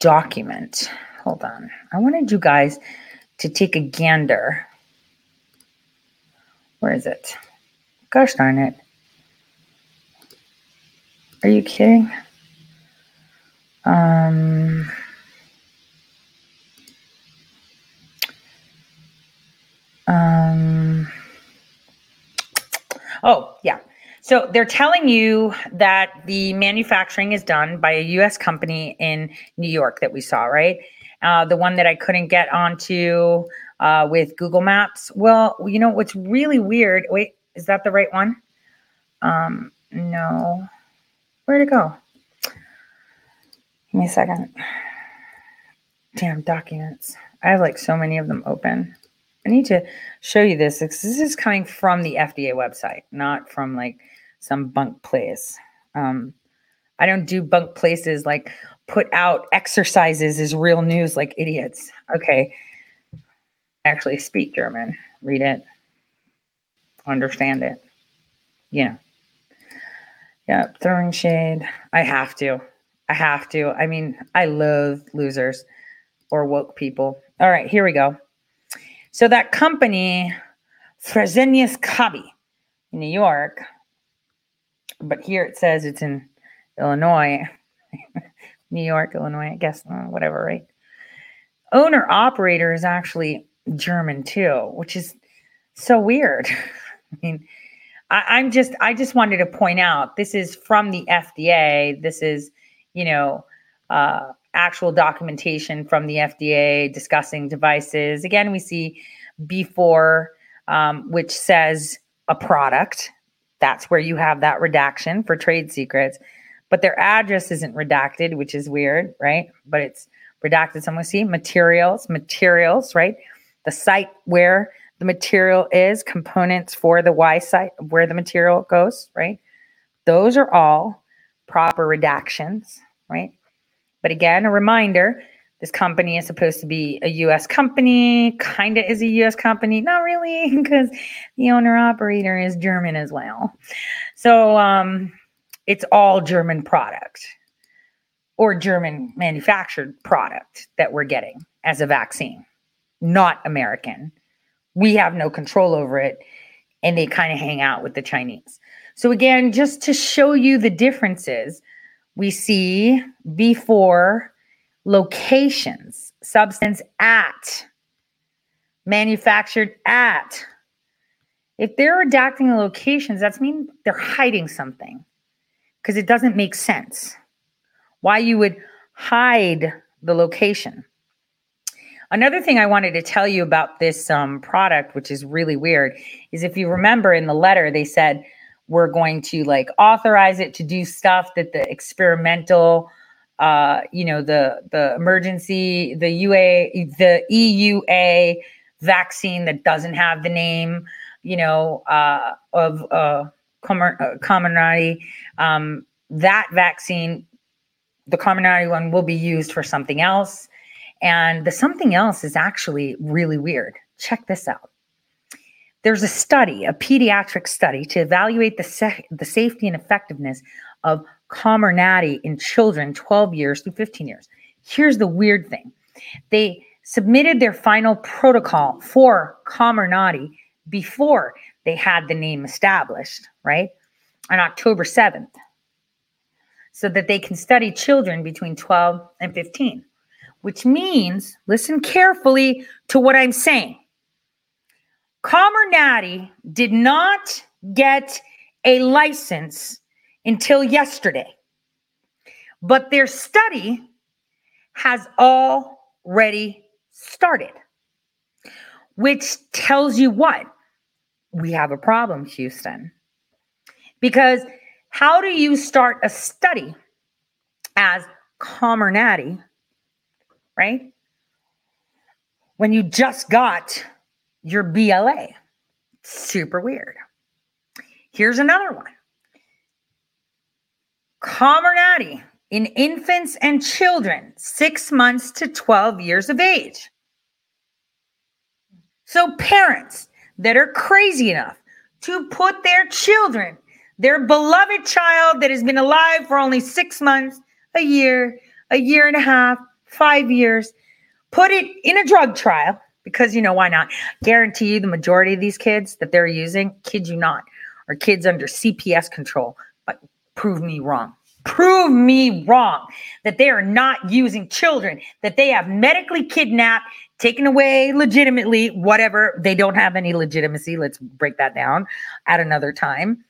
document. Hold on. I wanted you guys to take a gander. Where is it? Gosh darn it. Are you kidding? Oh, yeah. So they're telling you that the manufacturing is done by a U.S. company in New York that we saw, right? The one that I couldn't get onto with Google Maps. Well, you know, what's really weird. Wait, is that the right one? No. Where'd it go? Give me a second. Damn documents. I have like so many of them open. I need to show you this. This is coming from the FDA website, not from like some bunk place. I don't do bunk places like put out exercises as real news like idiots. Okay. Actually speak German, read it, understand it. Yeah. Yeah. Throwing shade. I have to. I mean, I loathe losers or woke people. All right, here we go. So that company, Fresenius Kabi in New York, but here it says it's in Illinois, New York, Illinois, I guess, whatever, right? Owner operator is actually German too, which is so weird. I mean, I just wanted to point out, this is from the FDA. This is, you know, actual documentation from the FDA discussing devices. Again, we see B4, which says a product. That's where you have that redaction for trade secrets, but their address isn't redacted, which is weird, right? But it's redacted. Someone see materials, right? The site where the material is, components for the Y site where the material goes, right? Those are all proper redactions, right? But again, a reminder, this company is supposed to be a U.S. company, kind of is a U.S. company. Not really, because the owner-operator is German as well. So it's all German product or German manufactured product that we're getting as a vaccine, not American. We have no control over it, and they kind of hang out with the Chinese. So again, just to show you the differences, we see B4 locations, substance at, manufactured at. If they're redacting the locations, that means they're hiding something because it doesn't make sense why you would hide the location. Another thing I wanted to tell you about this product, which is really weird, is if you remember in the letter, they said, we're going to like authorize it to do stuff that the experimental, the emergency, the EUA vaccine that doesn't have the name, of Comirnaty. That vaccine, the Comirnaty one, will be used for something else. And the something else is actually really weird. Check this out. There's a study, a pediatric study, to evaluate the safety and effectiveness of Comirnaty in children 12 years through 15 years. Here's the weird thing. They submitted their final protocol for Comirnaty before they had the name established, right, on October 7th, so that they can study children between 12 and 15, which means, listen carefully to what I'm saying, Comirnaty did not get a license until yesterday, but their study has already started, which tells you what? We have a problem, Houston, because how do you start a study as Comirnaty, right, when you just got your BLA? Super weird. Here's another one. Comirnaty in infants and children 6 months to 12 years of age. So parents that are crazy enough to put their children, their beloved child that has been alive for only 6 months, a year and a half, 5 years, put it in a drug trial because, you know, why not? Guarantee you the majority of these kids that they're using, kid you not, are kids under CPS control. But prove me wrong. Prove me wrong that they are not using children that they have medically kidnapped, taken away legitimately, whatever. They don't have any legitimacy. Let's break that down at another time.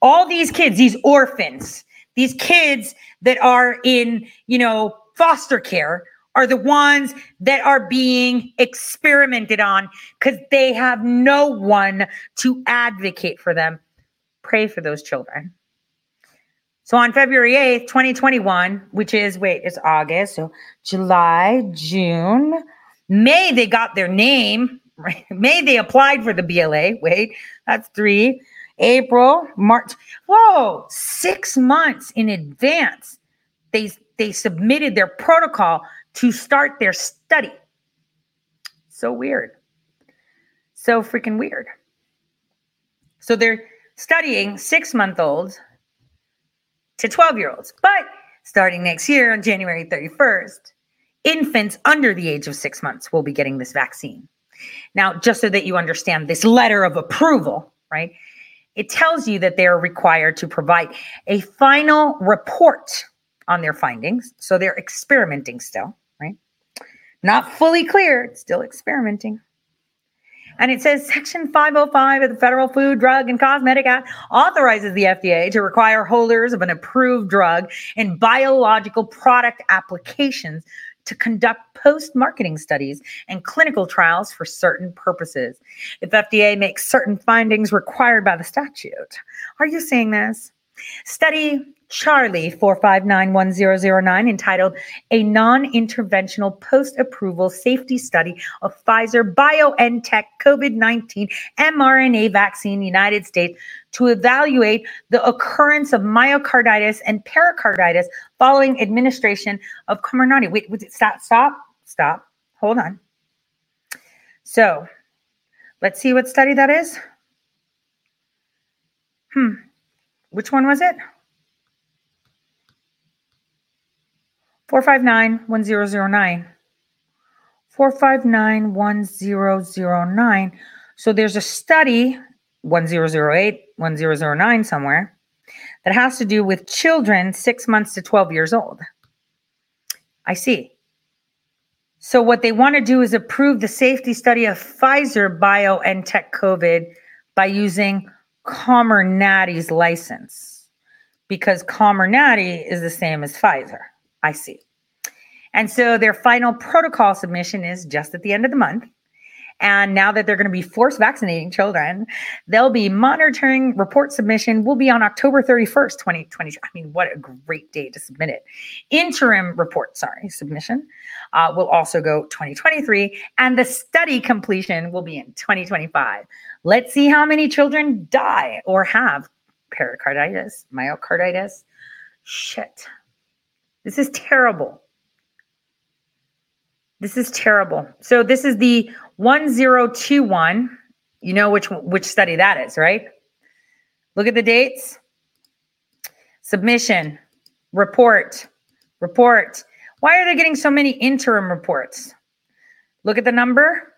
All these kids, these orphans, these kids that are in, you know, foster care are the ones that are being experimented on because they have no one to advocate for them. Pray for those children. So on February 8th, 2021, which is, wait, it's August, so July, June, May, they got their name, right? May, they applied for the BLA. Wait, that's 3. April, March, 6 months in advance, they submitted their protocol to start their study. So weird. So freaking weird. So they're studying 6-month-olds to 12-year-olds. But starting next year on January 31st, infants under the age of 6 months will be getting this vaccine. Now, just so that you understand this letter of approval, right? It tells you that they're required to provide a final report on their findings. So they're experimenting still, right? Not fully clear, it's still experimenting. And it says Section 505 of the Federal Food, Drug, and Cosmetic Act authorizes the FDA to require holders of an approved drug and biological product applications to conduct post-marketing studies and clinical trials for certain purposes. If FDA makes certain findings required by the statute. Are you seeing this? Study Charlie 4591009 entitled A Non-Interventional Post-Approval Safety Study of Pfizer BioNTech COVID-19 mRNA Vaccine in the United States to evaluate the occurrence of myocarditis and pericarditis following administration of Comirnaty. Wait, stop. Hold on. So let's see what study that is. Which one was it? 4591009. 4591009. So there's a study, 1008, 1009 somewhere, that has to do with children 6 months to 12 years old. I see. So what they want to do is approve the safety study of Pfizer BioNTech COVID by using Comirnaty's license, because Comirnaty is the same as Pfizer. I see. And so their final protocol submission is just at the end of the month. And now that they're going to be forced vaccinating children, they'll be monitoring. Report submission will be on October 31st, 2020. I mean, what a great day to submit it. Interim report, submission will also go 2023. And the study completion will be in 2025. Let's see how many children die or have pericarditis, myocarditis. Shit. This is terrible. This is terrible. So this is the 1021. You know which study that is, right? Look at the dates. Submission, report. Why are they getting so many interim reports? Look at the number.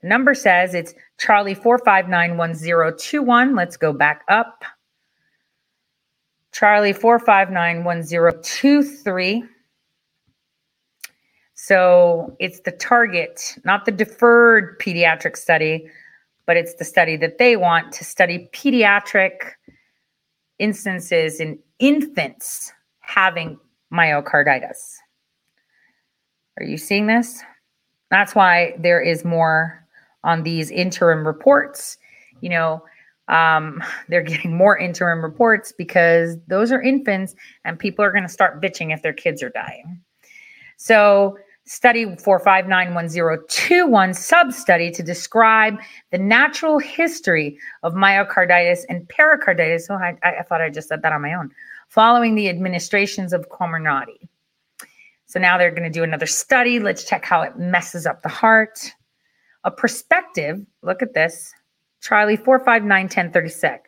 The number says it's Charlie 4591021. Let's go back up. Charlie 4591023. So it's the target, not the deferred pediatric study, but it's the study that they want to study pediatric instances in infants having myocarditis. Are you seeing this? That's why there is more on these interim reports. You know, they're getting more interim reports because those are infants and people are going to start bitching if their kids are dying. So study 4591021 sub-study to describe the natural history of myocarditis and pericarditis. Oh, I thought I just said that on my own. Following the administrations of Comirnaty. So now they're going to do another study. Let's check how it messes up the heart. A perspective, look at this. Charlie 4591036.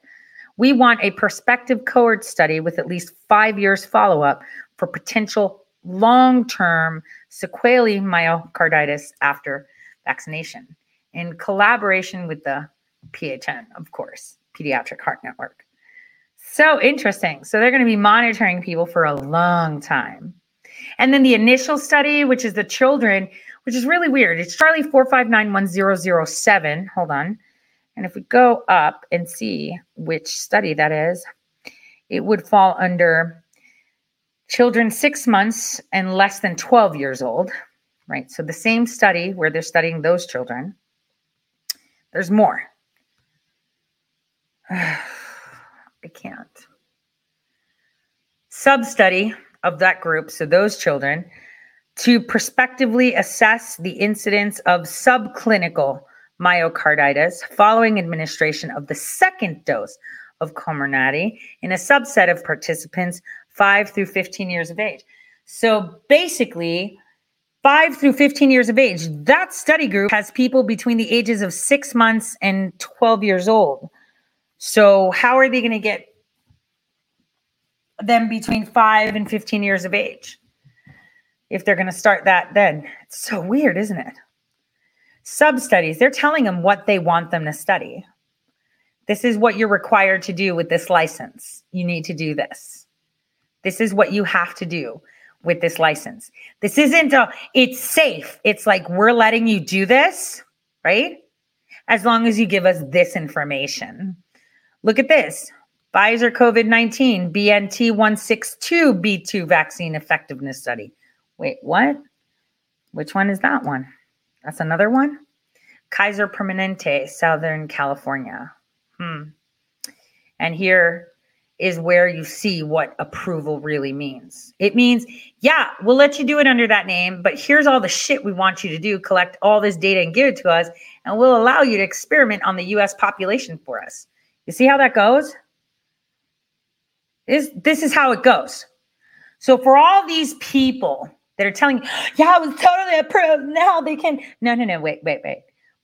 We want a prospective cohort study with at least 5 years follow-up for potential long-term sequelae myocarditis after vaccination in collaboration with the PHN, of course, Pediatric Heart Network. So interesting. So they're going to be monitoring people for a long time. And then the initial study, which is the children, which is really weird. It's Charlie 4591007. Hold on. And if we go up and see which study that is, it would fall under children 6 months and less than 12 years old, right? So the same study where they're studying those children. There's more. I can't. Sub-study of that group, so those children, to prospectively assess the incidence of subclinical myocarditis following administration of the second dose of Comirnaty in a subset of participants 5 through 15 years of age. So basically, 5 through 15 years of age, that study group has people between the ages of 6 months and 12 years old. So how are they going to get them between 5 and 15 years of age if they're going to start that then? It's so weird, isn't it? Sub-studies, they're telling them what they want them to study. This is what you're required to do with this license. You need to do this. This is what you have to do with this license. This isn't it's safe. It's like, we're letting you do this, right? As long as you give us this information. Look at this. Pfizer COVID-19 BNT162B2 vaccine effectiveness study. Wait, what? Which one is that one? That's another one. Kaiser Permanente, Southern California. And here is where you see what approval really means. It means, yeah, we'll let you do it under that name, but here's all the shit we want you to do. Collect all this data and give it to us, and we'll allow you to experiment on the U.S. population for us. You see how that goes? This is how it goes. So for all these people that are telling you, yeah, it was totally approved, now they can. No, wait.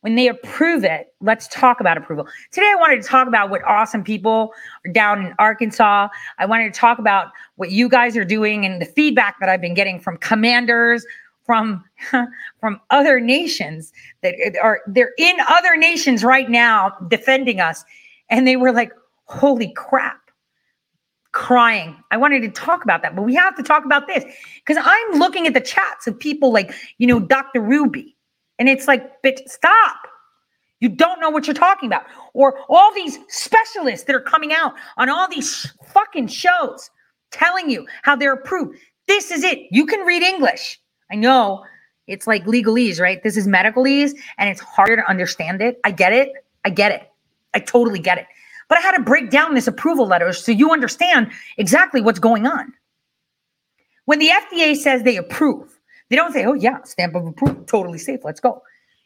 When they approve it, let's talk about approval. Today, I wanted to talk about what awesome people are down in Arkansas. I wanted to talk about what you guys are doing and the feedback that I've been getting from commanders, from other nations they're in other nations right now defending us. And they were like, holy crap. Crying. I wanted to talk about that, but we have to talk about this because I'm looking at the chats of people like, Dr. Ruby. And it's like, bitch, stop. You don't know what you're talking about. Or all these specialists that are coming out on all these fucking shows telling you how they're approved. This is it. You can read English. I know it's like legalese, right? This is medicalese and it's harder to understand it. I get it. I totally get it. But I had to break down this approval letter so you understand exactly what's going on. When the FDA says they approve, they don't say, oh, yeah, stamp of approval, totally safe, let's go.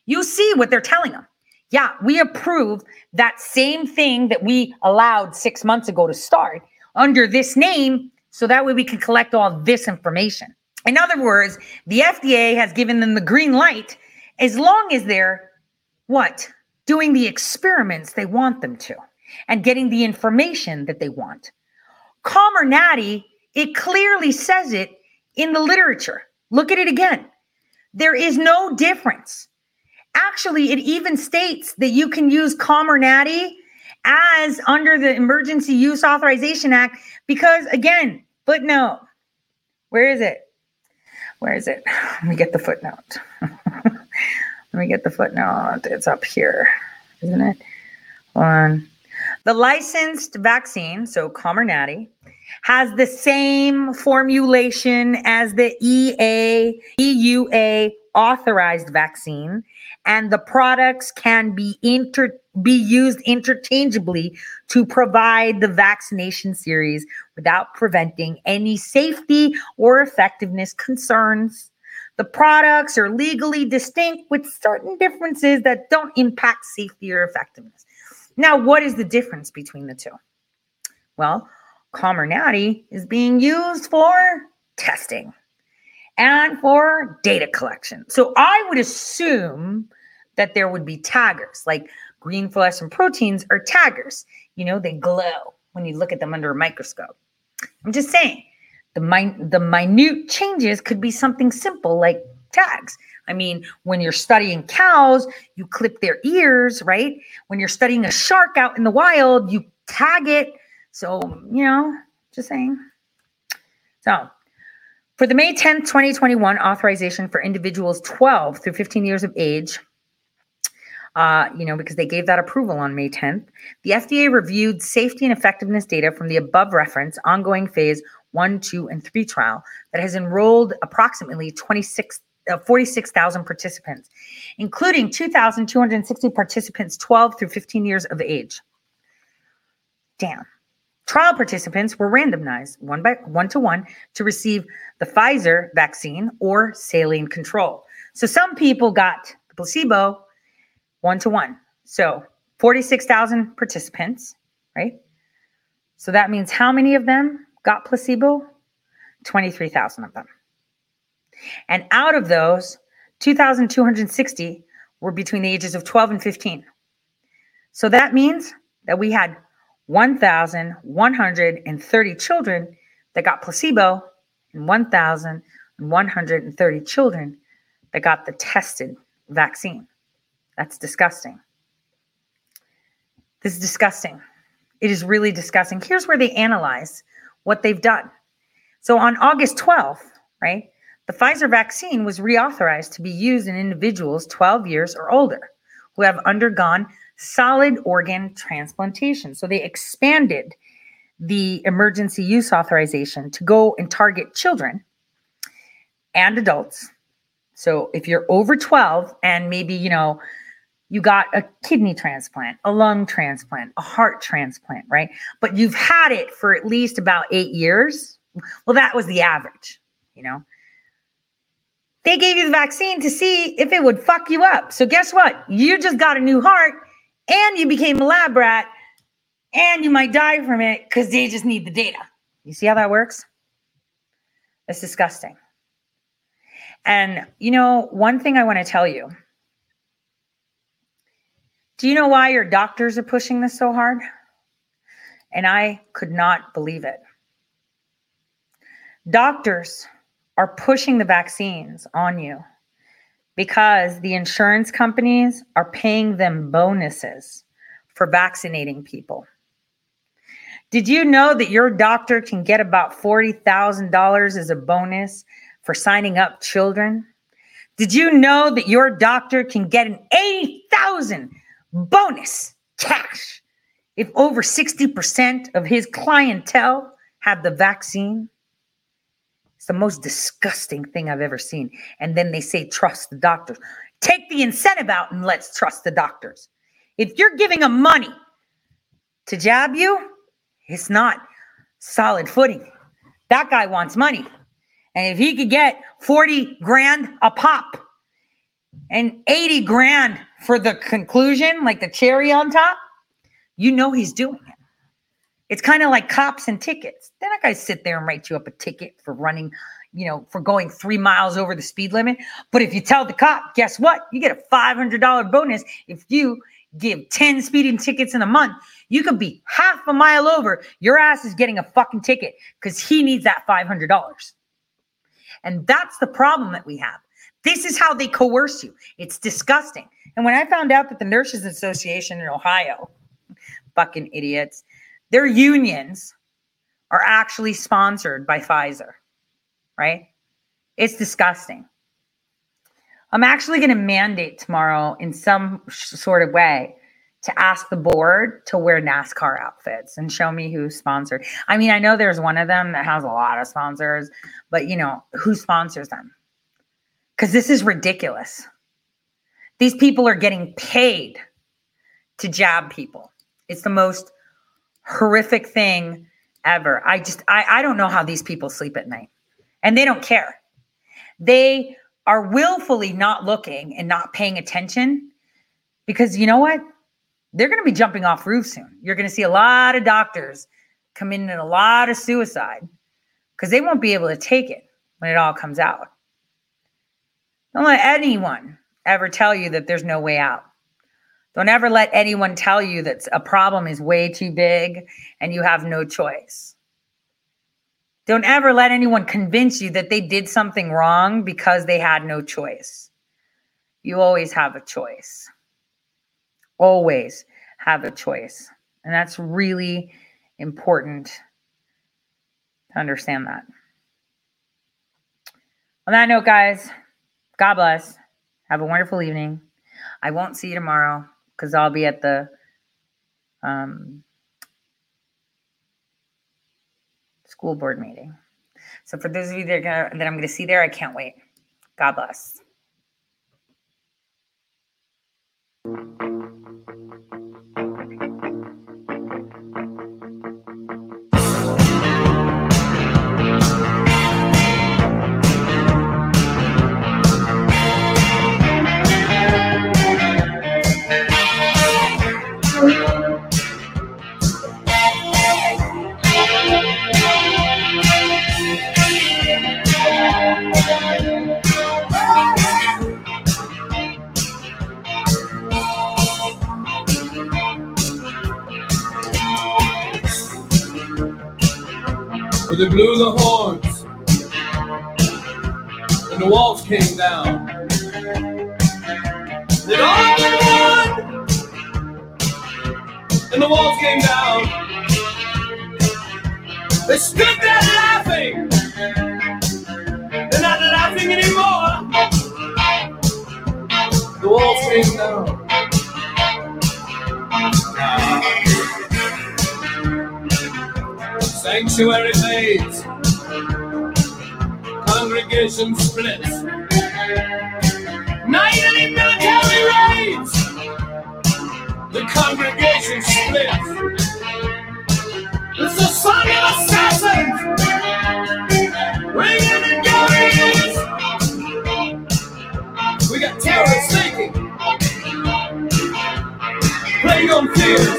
You see what they're telling them. Yeah, we approve that same thing that we allowed 6 months ago to start under this name, so that way we can collect all this information. In other words, the FDA has given them the green light as long as they're, doing the experiments they want them to. And getting the information that they want. Comirnaty, it clearly says it in the literature. Look at it again. There is no difference. Actually, it even states that you can use Comirnaty as under the Emergency Use Authorization Act because, again, footnote. Where is it? Let me get the footnote. It's up here, isn't it? The licensed vaccine, so Comirnaty, has the same formulation as the EUA authorized vaccine, and the products can be used interchangeably to provide the vaccination series without preventing any safety or effectiveness concerns. The products are legally distinct with certain differences that don't impact safety or effectiveness. Now, what is the difference between the two? Well, Comirnaty is being used for testing and for data collection. So I would assume that there would be taggers, like green fluorescent proteins are taggers. They glow. when you look at them under a microscope. I'm just saying, the minute changes could be something simple like tags. I mean, when you're studying cows, you clip their ears, right? When you're studying a shark out in the wild, you tag it. So, you know, just saying. So, for the May 10, 2021 authorization for individuals 12 through 15 years of age, because they gave that approval on May 10th, the FDA reviewed safety and effectiveness data from the above reference ongoing phase 1, 2, and 3 trial that has enrolled approximately 46,000 participants, including 2,260 participants 12 through 15 years of age. Damn. Trial participants were randomized one to one to receive the Pfizer vaccine or saline control. So some people got the placebo one to one. So 46,000 participants, right? So that means how many of them got placebo? 23,000 of them. And out of those, 2,260 were between the ages of 12 and 15. So that means that we had 1,130 children that got placebo and 1,130 children that got the tested vaccine. That's disgusting. This is disgusting. It is really disgusting. Here's where they analyze what they've done. So on August 12th, right, the Pfizer vaccine was reauthorized to be used in individuals 12 years or older who have undergone solid organ transplantation. So they expanded the emergency use authorization to go and target children and adults. So if you're over 12 and maybe, you know, you got a kidney transplant, a lung transplant, a heart transplant, right? But you've had it for at least about 8 years. Well, that was the average, you know. They gave you the vaccine to see if it would fuck you up. So guess what? You just got a new heart and you became a lab rat and you might die from it because they just need the data. You see how that works? It's disgusting. And, you know, one thing I want to tell you. Do you know why your doctors are pushing this so hard? And I could not believe it. Doctors are pushing the vaccines on you because the insurance companies are paying them bonuses for vaccinating people. Did you know that your doctor can get about $40,000 as a bonus for signing up children? Did you know that your doctor can get an $80,000 bonus cash if over 60% of his clientele have the vaccine? It's the most disgusting thing I've ever seen. And then they say, trust the doctors. Take the incentive out and let's trust the doctors. If you're giving them money to jab you, it's not solid footing. That guy wants money. And if he could get 40 grand a pop and 80 grand for the conclusion, like the cherry on top, you know he's doing it. It's kind of like cops and tickets. They're not going to sit there and write you up a ticket for running, you know, for going 3 miles over the speed limit. But if you tell the cop, guess what? You get a $500 bonus. If you give 10 speeding tickets in a month, you could be half a mile over. Your ass is getting a fucking ticket because he needs that $500. And that's the problem that we have. This is how they coerce you. It's disgusting. And when I found out that the Nurses Association in Ohio, fucking idiots, their unions are actually sponsored by Pfizer, right? It's disgusting. I'm actually going to mandate tomorrow in some sort of way to ask the board to wear NASCAR outfits and show me who's sponsored. I mean, I know there's one of them that has a lot of sponsors, but, you know, who sponsors them? Because this is ridiculous. These people are getting paid to jab people. It's the most horrific thing ever. I don't know how these people sleep at night, and they don't care. They are willfully not looking and not paying attention because you know what? They're going to be jumping off roofs soon. You're going to see a lot of doctors come in and a lot of suicide because they won't be able to take it when it all comes out. Don't let anyone ever tell you that there's no way out. Don't ever let anyone tell you that a problem is way too big and you have no choice. Don't ever let anyone convince you that they did something wrong because they had no choice. You always have a choice. Always have a choice. And that's really important to understand that. On that note, guys, God bless. Have a wonderful evening. I won't see you tomorrow because I'll be at the school board meeting. So for those of you that I'm going to see there, I can't wait. God bless. They blew the horns, and the walls came down. They all won, and the walls came down. They stood there laughing. They're not laughing anymore. The walls came down. Sanctuary fades, congregation splits, nightly military raids, the congregation splits. It's the song of assassins, ringing in your ears. We got terrorists thinking, playing on fears.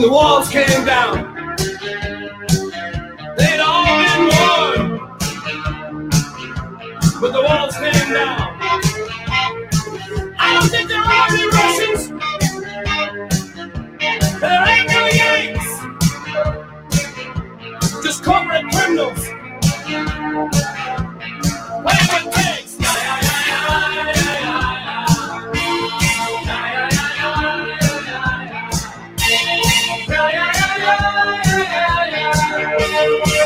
The walls came down. They'd all been won, but the walls came down. I don't think there are any Russians. There ain't no Yanks. Just corporate criminals. Whatever it takes. Yeah.